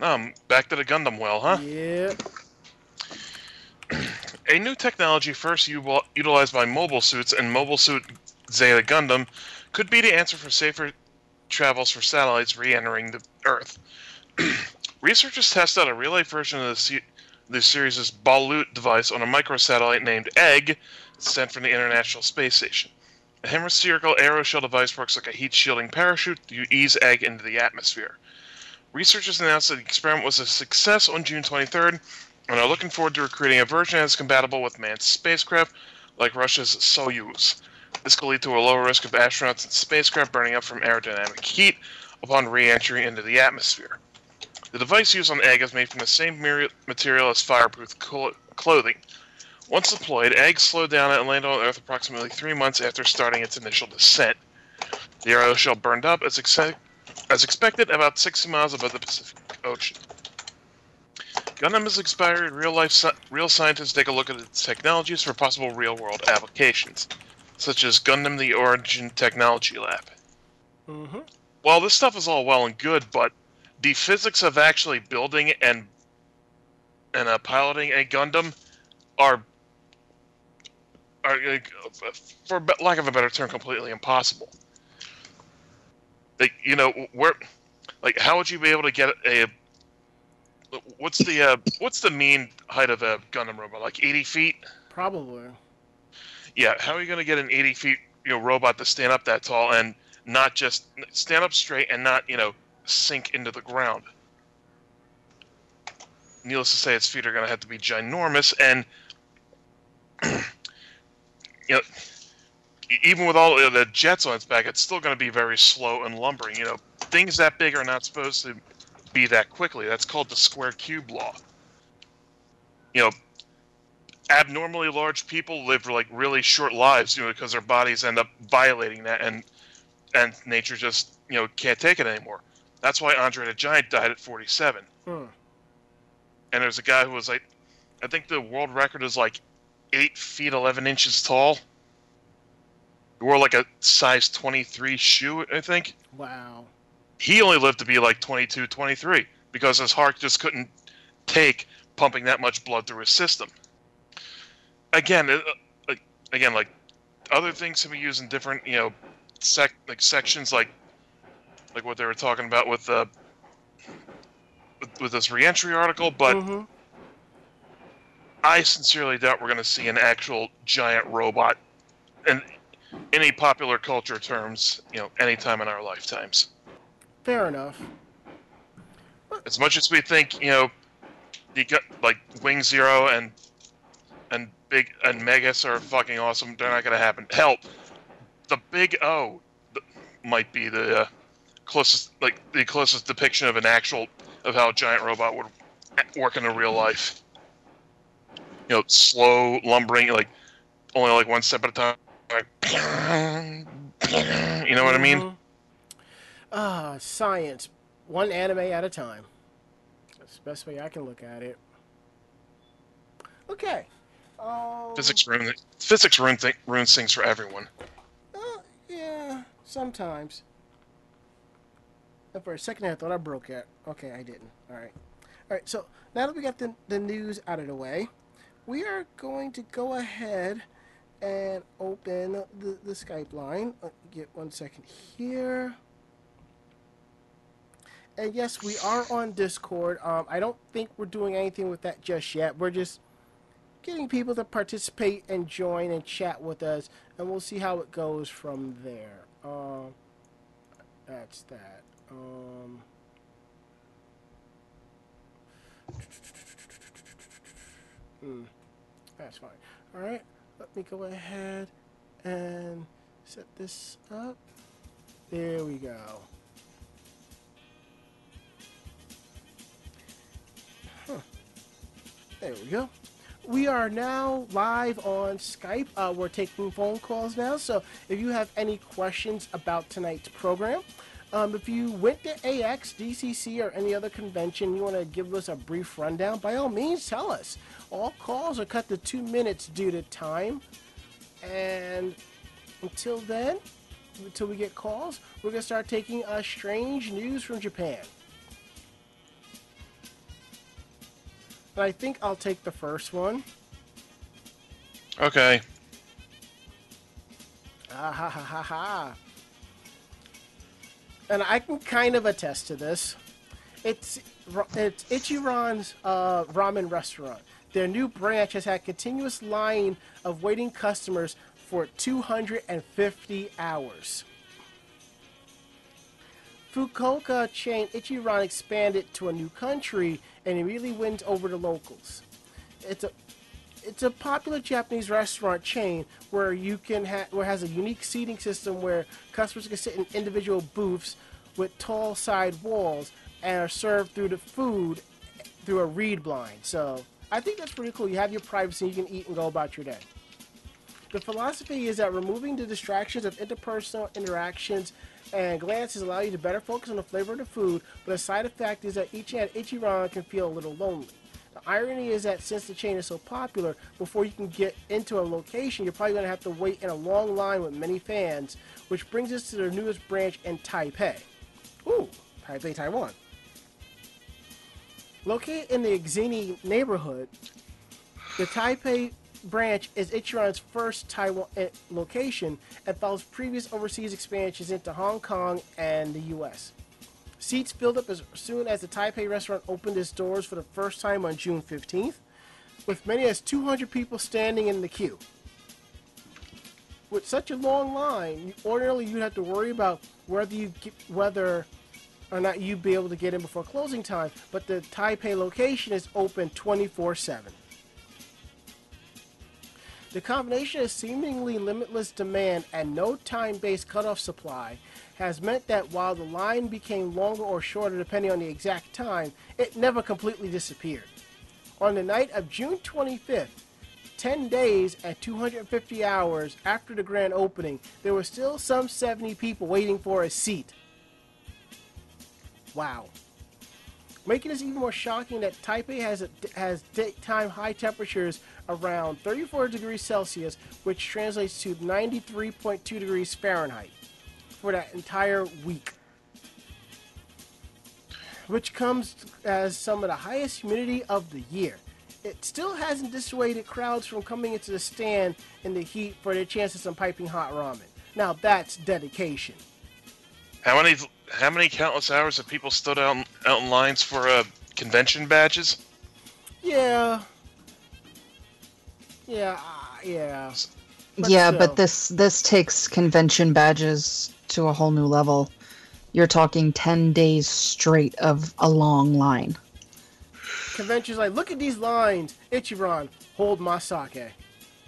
Um, back to the Gundam well, huh? Yeah. A new technology first utilized by mobile suits and mobile suit Zeta Gundam could be the answer for safer travels for satellites re-entering the Earth. Researchers tested out a relay version of the, se the series' Balut device on a microsatellite named Egg, sent from the International Space Station. The hemispherical aeroshell device works like a heat-shielding parachute to ease Egg into the atmosphere. Researchers announced that the experiment was a success on June twenty-third, and are looking forward to creating a version that's compatible with manned spacecraft, like Russia's Soyuz. This could lead to a lower risk of astronauts and spacecraft burning up from aerodynamic heat upon re-entry into the atmosphere. The device used on Egg is made from the same material as fireproof clothing. Once deployed, Egg slowed down and landed on Earth approximately three months after starting its initial descent. The aeroshell burned up, as, ex as expected, about sixty miles above the Pacific Ocean. Gundam has inspired real-life si real scientists to take a look at its technologies for possible real-world applications, such as Gundam the Origin Technology Lab. Mm-hmm. Well, this stuff is all well and good, but the physics of actually building and and uh, piloting a Gundam are, are, for lack of a better term, completely impossible. Like, you know, where, like, how would you be able to get a, what's the uh, what's the mean height of a Gundam robot? Like eighty feet? Probably. Yeah, how are you going to get an eighty feet, you know, robot to stand up that tall and not just stand up straight and not, you know, sink into the ground? Needless to say, its feet are going to have to be ginormous, and you know, even with all the jets on its back, it's still going to be very slow and lumbering. You know, things that big are not supposed to be that quickly. That's called the square cube law. You know, abnormally large people live like really short lives, you know, because their bodies end up violating that, and and nature just, you know, can't take it anymore. That's why Andre the Giant died at forty-seven. Hmm. And there's a guy who was like, I think the world record is like eight feet eleven inches tall. He wore like a size twenty-three shoe, I think. Wow. He only lived to be like twenty-two, twenty-three because his heart just couldn't take pumping that much blood through his system. Again, uh, again, like other things can be used in different, you know, sec like sections, like like what they were talking about with uh, with, with this reentry article. But mm-hmm. I sincerely doubt we're going to see an actual giant robot in any popular culture terms, you know, anytime in our lifetimes. Fair enough. As much as we think, you know, you got like Wing Zero and and Big and Megas are fucking awesome, they're not going to happen. Hell, the Big O might be the uh, closest, like the closest depiction of an actual of how a giant robot would work in a real life. You know, slow, lumbering, like only like one step at a time. Like, you know what I mean? Ah, uh, science. One anime at a time. That's the best way I can look at it. Okay. Um, physics ruin physics ruin th ruins things for everyone. Uh, yeah, sometimes. And for a second, I thought I broke it. Okay, I didn't. All right. All right. So now that we got the the news out of the way, we are going to go ahead and open the the Skype line. Uh, get one second here. And yes, we are on Discord. Um, I don't think we're doing anything with that just yet. We're just getting people to participate and join and chat with us, and we'll see how it goes from there. Um, that's that. Um, hmm, that's fine. All right, let me go ahead and set this up. There we go. Huh. There we go. We are now live on Skype. Uh, we're taking phone calls now, so if you have any questions about tonight's program, um, if you went to A X, D C C, or any other convention, you want to give us a brief rundown, by all means, tell us. All calls are cut to two minutes due to time, and until then, until we get calls, we're going to start taking uh, strange news from Japan. But I think I'll take the first one. Okay. Ah, ha, ha, ha, ha. And I can kind of attest to this. It's, it's Ichiran's uh, ramen restaurant. Their new branch has had a continuous line of waiting customers for two hundred fifty hours. Fukuoka chain Ichiran expanded to a new country and immediately wins over the locals. It's a it's a popular Japanese restaurant chain where you can ha where has a unique seating system where customers can sit in individual booths with tall side walls and are served through the food through a reed blind. So I think that's pretty cool. You have your privacy, you can eat and go about your day. The philosophy is that removing the distractions of interpersonal interactions and glances allow you to better focus on the flavor of the food, but a side effect is that each at Ichiran can feel a little lonely. The irony is that since the chain is so popular, before you can get into a location, you're probably going to have to wait in a long line with many fans, which brings us to their newest branch in Taipei. Ooh, Taipei, Taiwan. Located in the Xeni neighborhood, the Taipei branch is Ichiran's first Taiwan location and follows previous overseas expansions into Hong Kong and the U S. Seats filled up as soon as the Taipei restaurant opened its doors for the first time on June fifteenth, with many as two hundred people standing in the queue. With such a long line, ordinarily you'd have to worry about whether you get, whether or not you'd be able to get in before closing time, but the Taipei location is open twenty-four seven. The combination of seemingly limitless demand and no time-based cutoff supply has meant that while the line became longer or shorter depending on the exact time, it never completely disappeared. On the night of June twenty-fifth, ten days and two hundred fifty hours after the grand opening, there were still some seventy people waiting for a seat. Wow. Making this even more shocking that Taipei has a, has daytime high temperatures around thirty-four degrees Celsius, which translates to ninety-three point two degrees Fahrenheit for that entire week, which comes as some of the highest humidity of the year. It still hasn't dissuaded crowds from coming into the stand in the heat for their chance at some piping hot ramen. Now that's dedication. How many how many countless hours have people stood out, out in lines for uh, convention badges? Yeah. Yeah, uh, yeah. But yeah, still. But this this takes convention badges to a whole new level. You're talking ten days straight of a long line. Convention's like, look at these lines. Ichiran, hold my sake.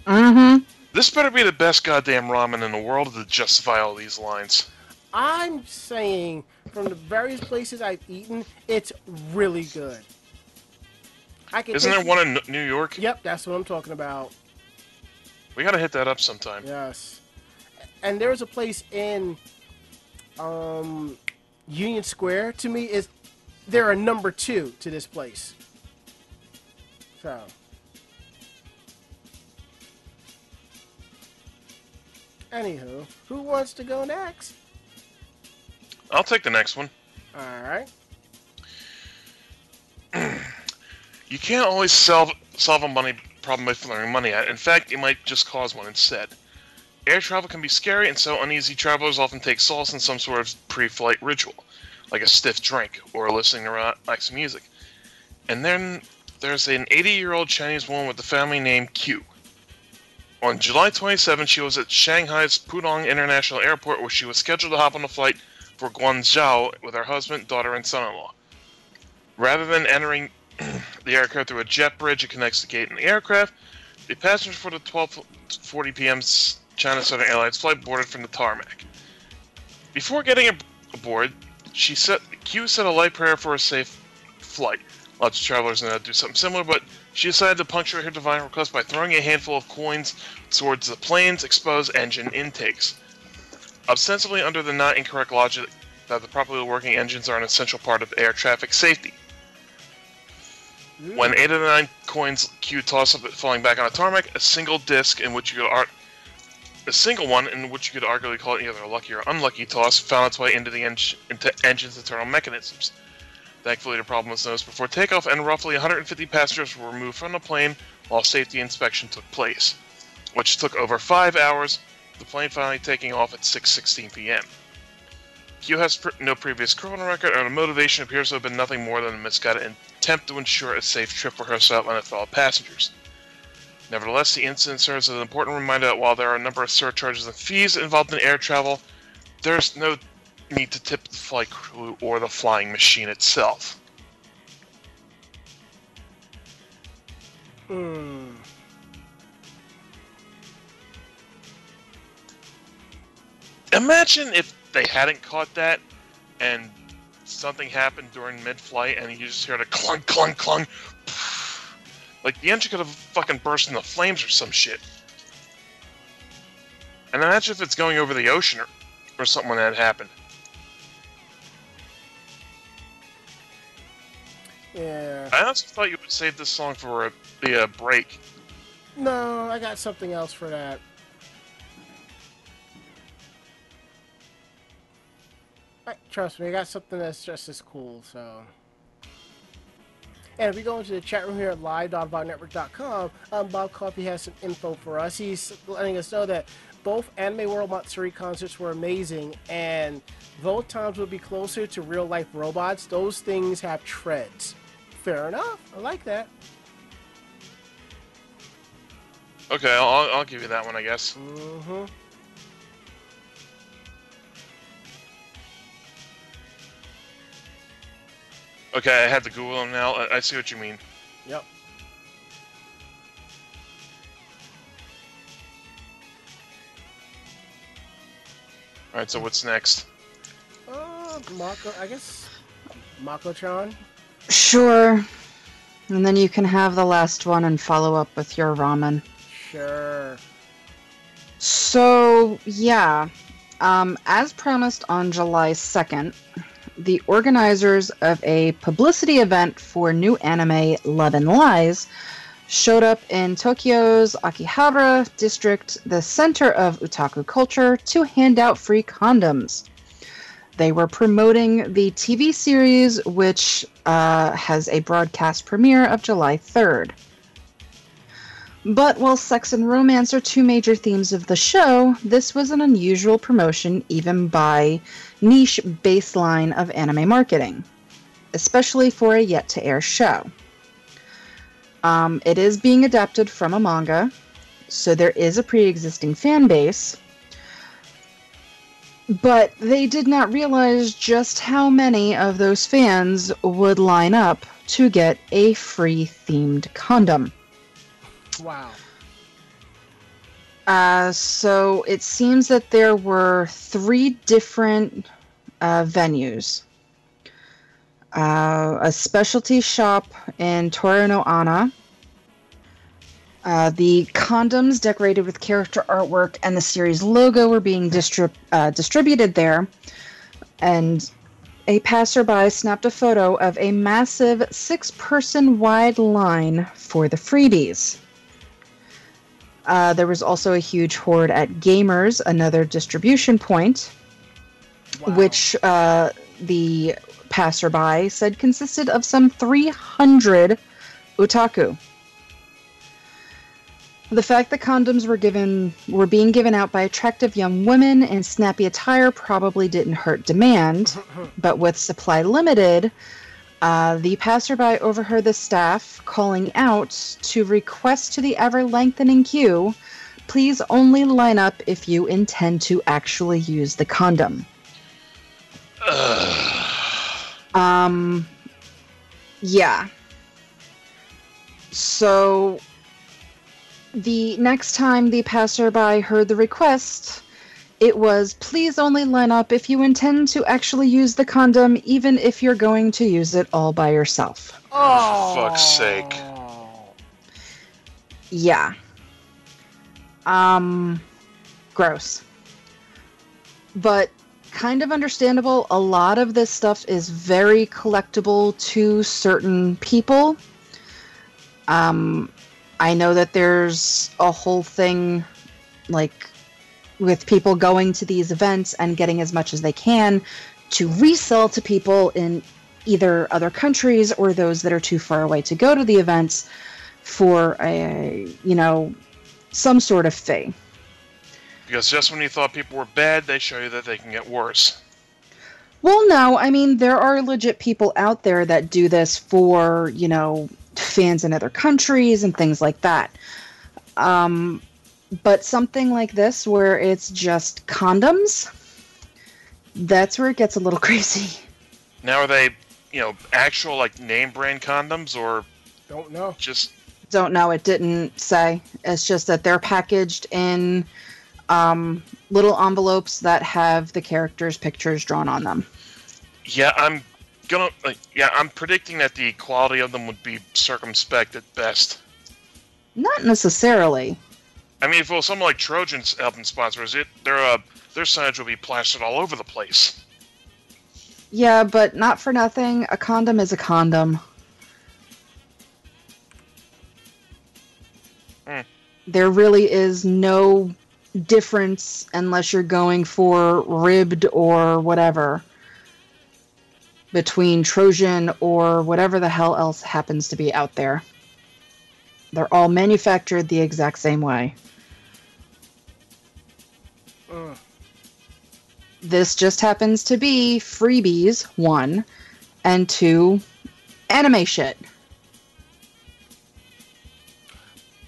Mm-hmm. This better be the best goddamn ramen in the world to justify all these lines. I'm saying, from the various places I've eaten, it's really good. I can Isn't there one in New York? Yep, that's what I'm talking about. We gotta hit that up sometime. Yes. And there's a place in um, Union Square, to me, is they're a number two to this place. So. Anywho, who wants to go next? I'll take the next one. Alright. You can't always solve, solve a money problem by throwing money at it. In fact, it might just cause one instead. Air travel can be scary, and so uneasy travelers often take solace in some sort of pre-flight ritual, like a stiff drink or listening to relaxing music. And then there's an eighty-year-old Chinese woman with a family named Q. On July twenty-seventh, she was at Shanghai's Pudong International Airport, where she was scheduled to hop on a flight for Guangzhou with her husband, daughter, and son-in-law. Rather than entering the aircraft through a jet bridge that connects the gate and the aircraft, the passengers for the twelve forty p m China Southern Airlines flight boarded from the tarmac. Before getting aboard, she said, Q said a light prayer for a safe flight. Lots of travelers know how to do something similar, but she decided to punctuate her divine request by throwing a handful of coins towards the plane's exposed engine intakes. Ostensibly under the not incorrect logic that the properly working engines are an essential part of air traffic safety. When eight of the nine coins Q tossed up, falling back on a tarmac, a single disc in which you could ar a single one in which you could arguably call it either a lucky or unlucky toss, found its way into the en into engine's internal mechanisms. Thankfully, the problem was noticed before takeoff, and roughly one hundred fifty passengers were removed from the plane while safety inspection took place, which took over five hours. The plane finally taking off at six sixteen p m Q has pr no previous criminal record, and her motivation appears to have been nothing more than a misguided attempt to ensure a safe trip for herself and her fellow passengers. Nevertheless, the incident serves as an important reminder that while there are a number of surcharges and fees involved in air travel, there's no need to tip the flight crew or the flying machine itself. Hmm. Imagine if they hadn't caught that, and something happened during mid-flight, and you just heard a clunk, clunk, clunk. Like, the engine could have fucking burst into flames or some shit. And imagine if it's going over the ocean or, or something that happened. Yeah. I honestly thought you would save this song for a, the uh, break. No, I got something else for that. Trust me, I got something that's just as cool, so. And if we go into the chat room here at live dot vog network dot com, um, Bob Coffey has some info for us. He's letting us know that both Anime World Matsuri concerts were amazing, and both times will be closer to real-life robots. Those things have treads. Fair enough. I like that. Okay, I'll, I'll give you that one, I guess. Mm-hmm. Okay, I had to Google them now. I, I see what you mean. Yep. Alright, so what's next? Uh, Mako, I guess. Mako-chan? Sure. And then you can have the last one and follow up with your ramen. Sure. So, yeah. Um, as promised on July second, the organizers of a publicity event for new anime Love and Lies showed up in Tokyo's Akihabara district, the center of otaku culture, to hand out free condoms. They were promoting the T V series, which uh, has a broadcast premiere of July third. But while sex and romance are two major themes of the show, this was an unusual promotion even by niche baseline of anime marketing, especially for a yet-to-air show. Um, it is being adapted from a manga, so there is a pre-existing fan base, but they did not realize just how many of those fans would line up to get a free themed condom. Wow. Uh, so it seems that there were three different uh, venues. Uh, a specialty shop in Toranoana. Uh, the condoms decorated with character artwork and the series logo were being distri uh, distributed there. And a passerby snapped a photo of a massive six-person wide line for the freebies. Uh, there was also a huge horde at Gamers, another distribution point, wow. which uh, the passerby said consisted of some three hundred otaku. The fact that condoms were given were being given out by attractive young women in snappy attire probably didn't hurt demand, but with supply limited, Uh, the passerby overheard the staff calling out to request to the ever-lengthening queue, please only line up if you intend to actually use the condom. um, yeah. So, the next time the passerby heard the request, it was, please only line up if you intend to actually use the condom, even if you're going to use it all by yourself. Oh, for fuck's sake. Yeah. Um, gross. But kind of understandable. A lot of this stuff is very collectible to certain people. Um, I know that there's a whole thing, like, with people going to these events and getting as much as they can to resell to people in either other countries or those that are too far away to go to the events for a, you know, some sort of fee. Because just when you thought people were bad, they show you that they can get worse. Well, no, I mean, there are legit people out there that do this for, you know, fans in other countries and things like that. Um... But something like this, where it's just condoms, that's where it gets a little crazy. Now, are they, you know, actual, like, name-brand condoms, or... Don't know. Just... Don't know, it didn't say. It's just that they're packaged in um, little envelopes that have the characters' pictures drawn on them. Yeah, I'm gonna... Like, yeah, I'm predicting that the quality of them would be circumspect at best. Not necessarily. I mean, if it was someone like Trojan's helping sponsors it, their uh, their signage will be plastered all over the place. Yeah, but not for nothing. A condom is a condom. Mm. There really is no difference unless you're going for ribbed or whatever. between Trojan or whatever the hell else happens to be out there. They're all manufactured the exact same way. Ugh. This just happens to be freebies, one, and two, anime shit.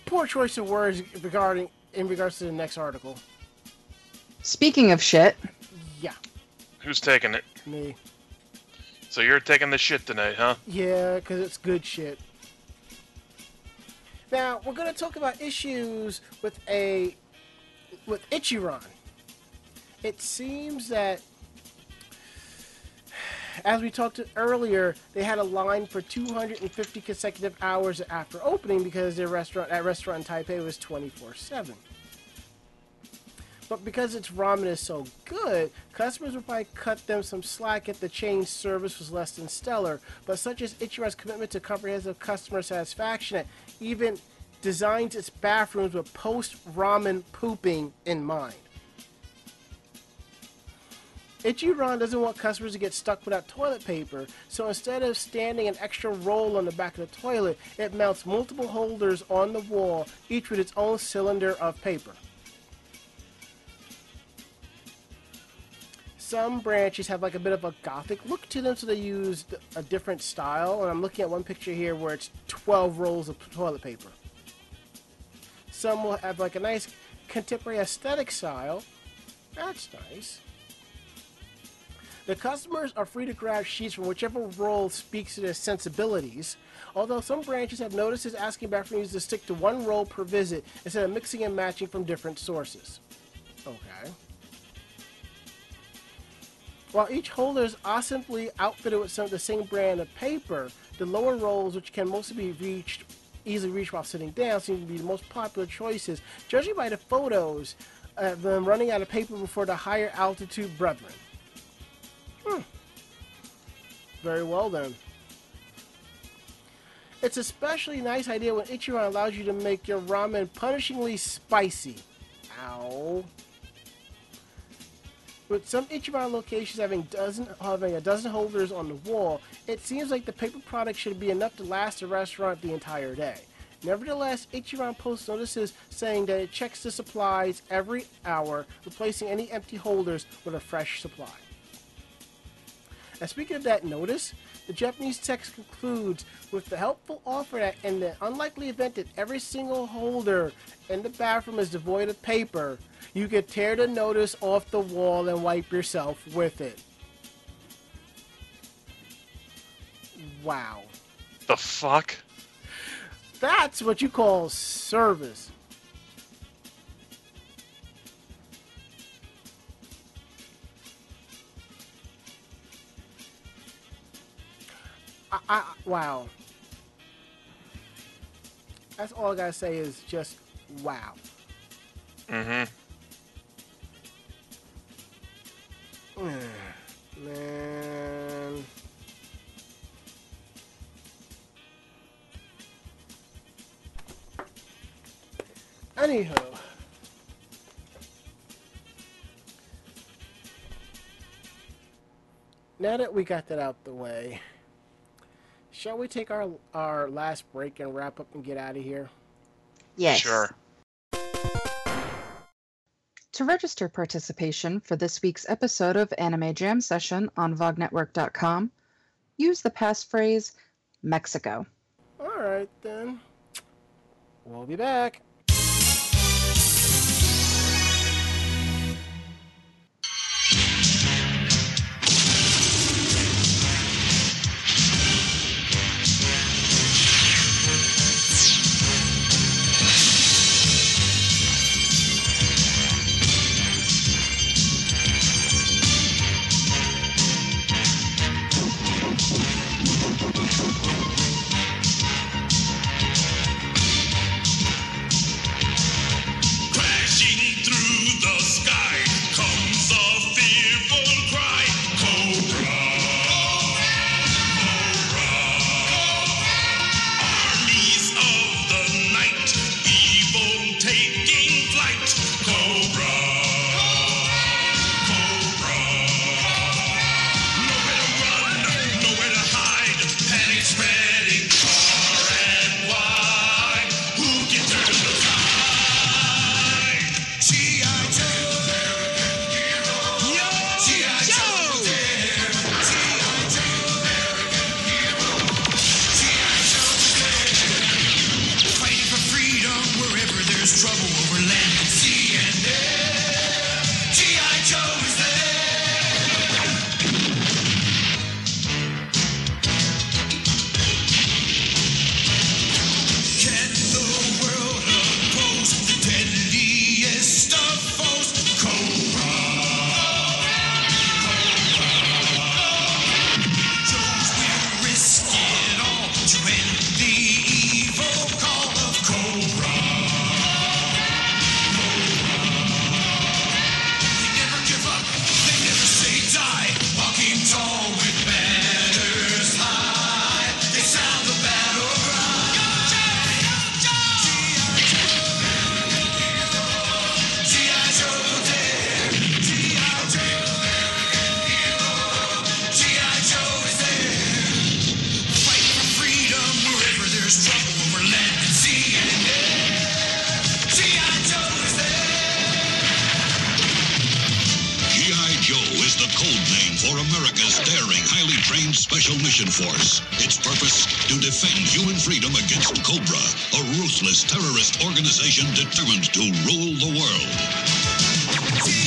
Poor choice of words regarding in regards to the next article. Speaking of shit. Yeah. Who's taking it? Me. So you're taking the shit tonight, huh? Yeah, because it's good shit. Now, we're going to talk about issues with a with Ichiran. It seems that, as we talked earlier, they had a line for two hundred fifty consecutive hours after opening because their restaurant at restaurant in Taipei was twenty-four seven. But because its ramen is so good, customers would probably cut them some slack if the chain's service was less than stellar. But such is Ichiran's commitment to comprehensive customer satisfaction, it even designs its bathrooms with post-ramen pooping in mind. Ichiran doesn't want customers to get stuck without toilet paper, so instead of standing an extra roll on the back of the toilet, it mounts multiple holders on the wall, each with its own cylinder of paper. Some branches have like a bit of a gothic look to them, so they use a different style. And I'm looking at one picture here where it's twelve rolls of toilet paper. Some will have like a nice contemporary aesthetic style. That's nice. The customers are free to grab sheets from whichever roll speaks to their sensibilities. Although some branches have notices asking bathrooms to stick to one roll per visit instead of mixing and matching from different sources. Okay. While each holder is awesomely outfitted with some of the same brand of paper, the lower rolls, which can mostly be reached, easily reached while sitting down, seem to be the most popular choices, judging by the photos of them running out of paper before the higher altitude brethren. Hmm. Very well then. It's an especially nice idea when Ichiran allows you to make your ramen punishingly spicy. Ow. With some Ichiban locations having, dozen, having a dozen holders on the wall, it seems like the paper product should be enough to last the restaurant the entire day. Nevertheless, Ichiban posts notices saying that it checks the supplies every hour, replacing any empty holders with a fresh supply. And speaking of that notice, the Japanese text concludes with the helpful offer that in the unlikely event that every single holder in the bathroom is devoid of paper, you could tear the notice off the wall and wipe yourself with it. Wow. The fuck? That's what you call service. I, I, wow. That's all I gotta say is just wow. Mm-hmm. Man. Anywho. Now that we got that out the way, shall we take our our last break and wrap up and get out of here? Yes. Sure. To register participation for this week's episode of Anime Jam Session on vog network dot com, use the passphrase Mexico. All right, then. We'll be back. America's daring, highly trained special mission force. Its purpose? To defend human freedom against Cobra, a ruthless terrorist organization determined to rule the world.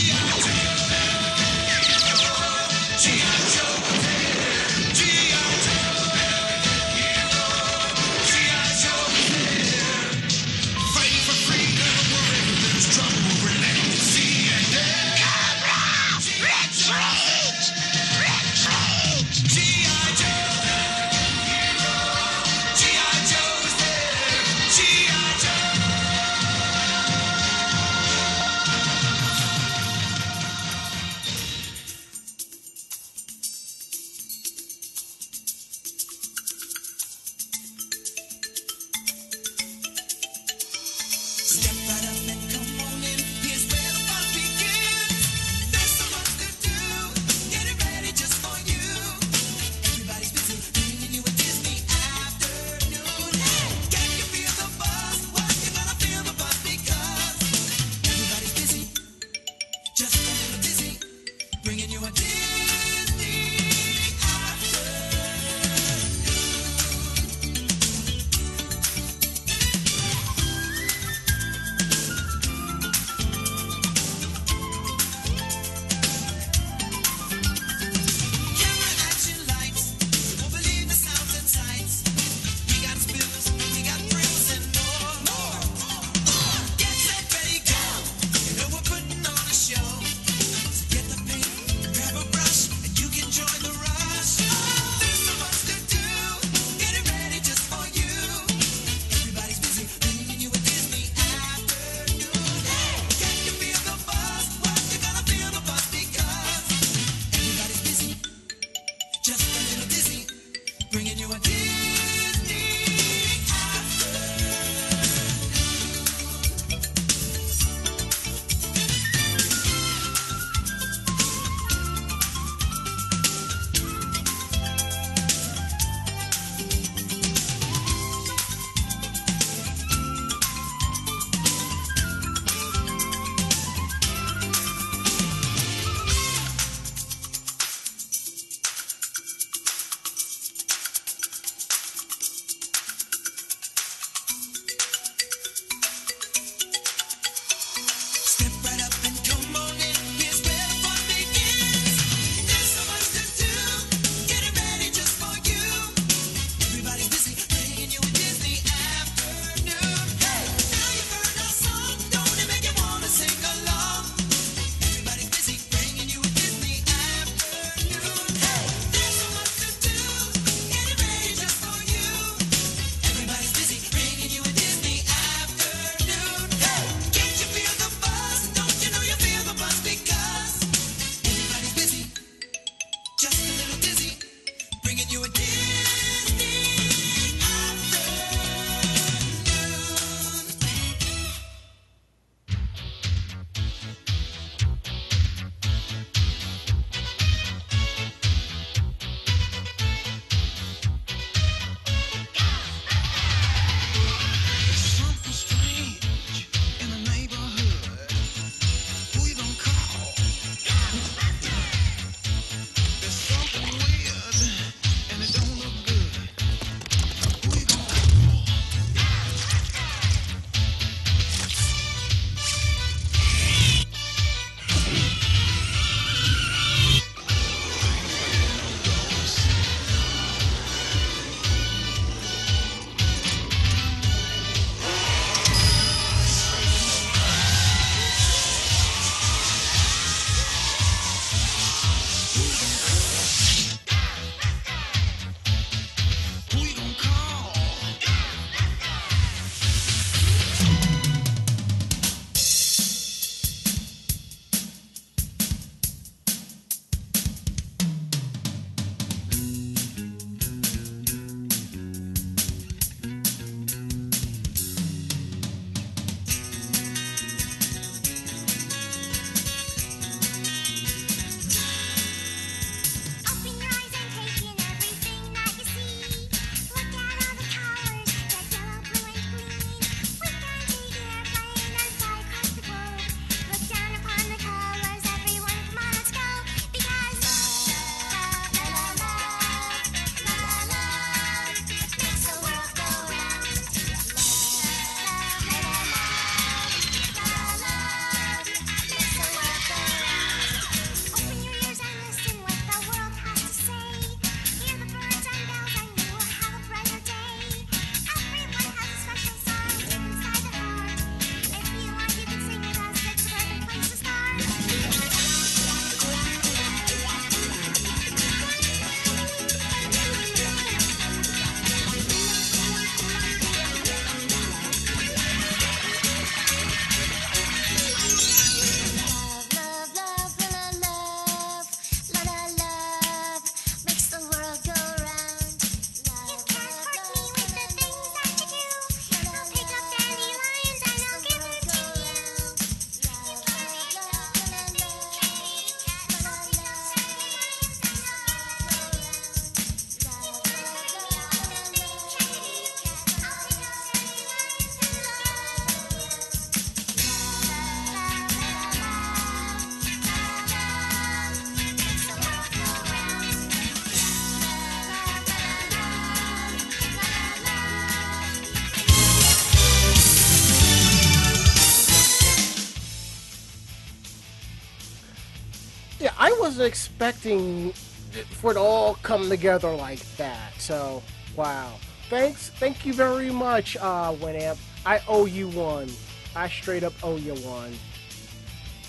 wasn't expecting for it all come together like that. So, wow. Thanks. Thank you very much, uh, Winamp. I owe you one. I straight up owe you one.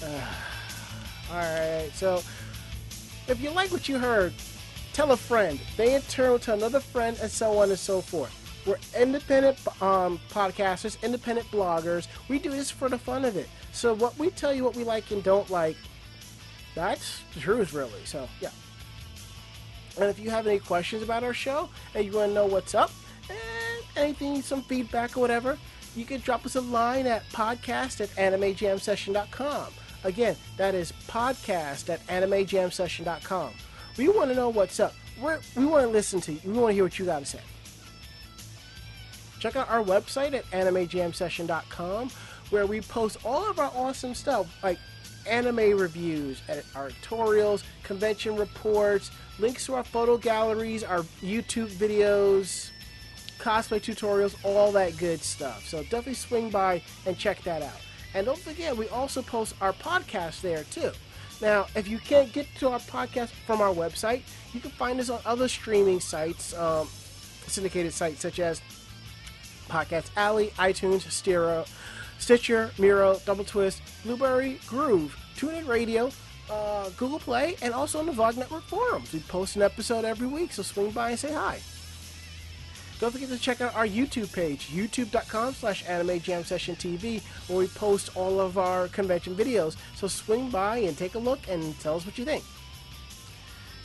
Uh, Alright, so if you like what you heard, tell a friend. They in turn will tell another friend, and so on and so forth. We're independent um, podcasters, independent bloggers. We do this for the fun of it. So what we tell you what we like and don't like, that's the truth, really. So, yeah. And if you have any questions about our show, and you want to know what's up, and anything, some feedback or whatever, you can drop us a line at podcast at anime jam session dot com. Again, that is podcast at anime jam session dot com. We want to know what's up. We're, we want to listen to you. We want to hear what you got to say. Check out our website at anime jam session dot com, where we post all of our awesome stuff, like anime reviews, editorials, convention reports, links to our photo galleries, our YouTube videos, cosplay tutorials, all that good stuff. So definitely swing by and check that out. And don't forget, we also post our podcast there too. Now, if you can't get to our podcast from our website, you can find us on other streaming sites, um, syndicated sites such as Podcast Alley, iTunes, Stereo, Stitcher, Miro, Double Twist, Blueberry, Groove, TuneIn Radio, uh, Google Play, and also on the V O G Network forums. We post an episode every week, so swing by and say hi. Don't forget to check out our YouTube page, youtube dot com slash anime jam session T V, where we post all of our convention videos. So swing by and take a look and tell us what you think.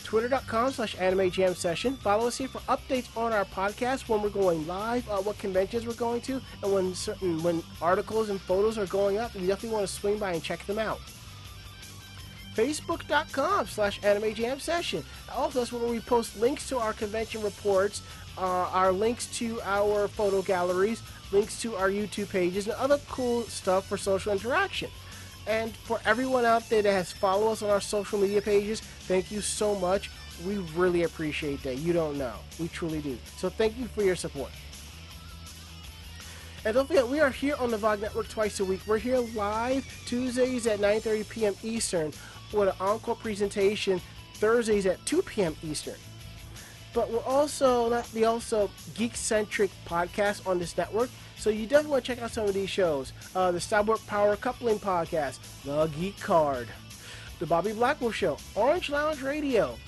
twitter dot com slash anime jam session. Follow us here for updates on our podcast, when we're going live, uh, what conventions we're going to, and when certain when articles and photos are going up. You definitely want to swing by and check them out. facebook dot com slash anime jam session. Also, that's where we post links to our convention reports, uh, our links to our photo galleries, links to our YouTube pages, and other cool stuff for social interaction. And for everyone out there that has followed us on our social media pages, thank you so much. We really appreciate that. You don't know. We truly do. So thank you for your support. And don't forget, we are here on the V O G Network twice a week. We're here live Tuesdays at nine thirty p m Eastern with an encore presentation Thursdays at two p m Eastern. But we're also not the also geek-centric podcast on this network, so you definitely want to check out some of these shows. Uh, the Starboard Power Coupling Podcast, The Geek Card, The Bobby Blackwell Show, Orange Lounge Radio,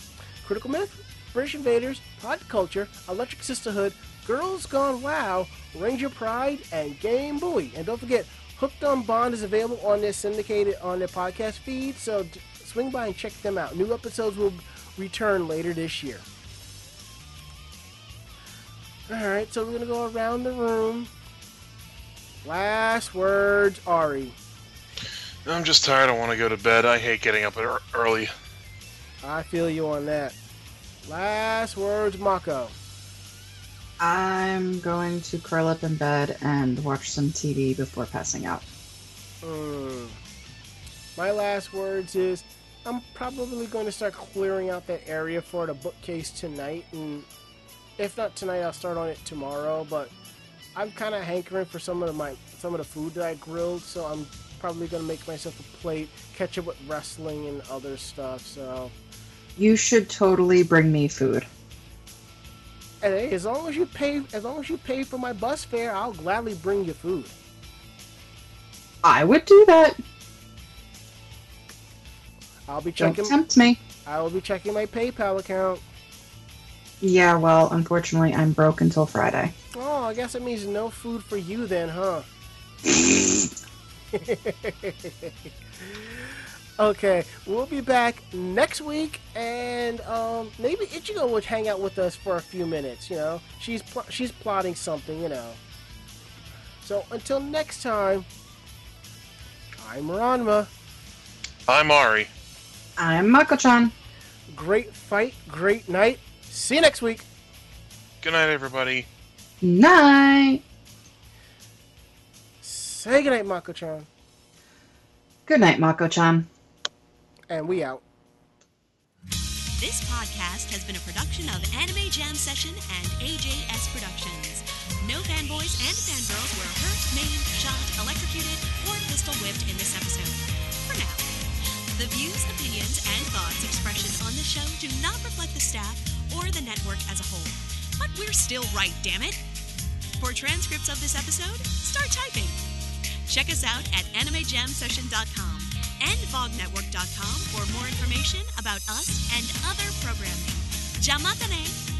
Critical Myth, British Invaders, Pod Culture, Electric Sisterhood, Girls Gone Wow, Ranger Pride, and Game Buoy. And don't forget, Hooked on Bond is available on their syndicated on their podcast feed, so swing by and check them out. New episodes will return later this year. Alright, so we're going to go around the room. Last words, Ari. I'm just tired. I want to go to bed. I hate getting up early. I feel you on that. Last words, Mako. I'm going to curl up in bed and watch some T V before passing out. Mm. My last words is I'm probably going to start clearing out that area for the bookcase tonight. And if not tonight, I'll start on it tomorrow. But I'm kind of hankering for some of my some of the food that I grilled, so I'm probably going to make myself a plate, catch up with wrestling and other stuff. So you should totally bring me food. And hey, as long as you pay, as long as you pay for my bus fare, I'll gladly bring you food. I would do that. I'll be checking. Don't tempt me. I will be checking my PayPal account. Yeah, well, unfortunately, I'm broke until Friday. Oh, I guess it means no food for you then, huh? Okay, we'll be back next week, and um, maybe Ichigo will hang out with us for a few minutes, you know? She's, pl she's plotting something, you know? So, until next time, I'm Ranma. I'm Ari. I'm Mako-chan. Great fight, great night. See you next week. Good night, everybody. Night. Say good night, Mako-chan. Good night, Mako-chan. And we out. This podcast has been a production of Anime Jam Session and A J S Productions. No fanboys and fangirls were hurt, maimed, shot, electrocuted, or pistol whipped in this episode. For now. The views, opinions, and thoughts expressed on the show do not reflect the staff or the network as a whole. But we're still right, damn it! For transcripts of this episode, start typing. Check us out at anime jam session dot com and vog network dot com for more information about us and other programming. Jamatane!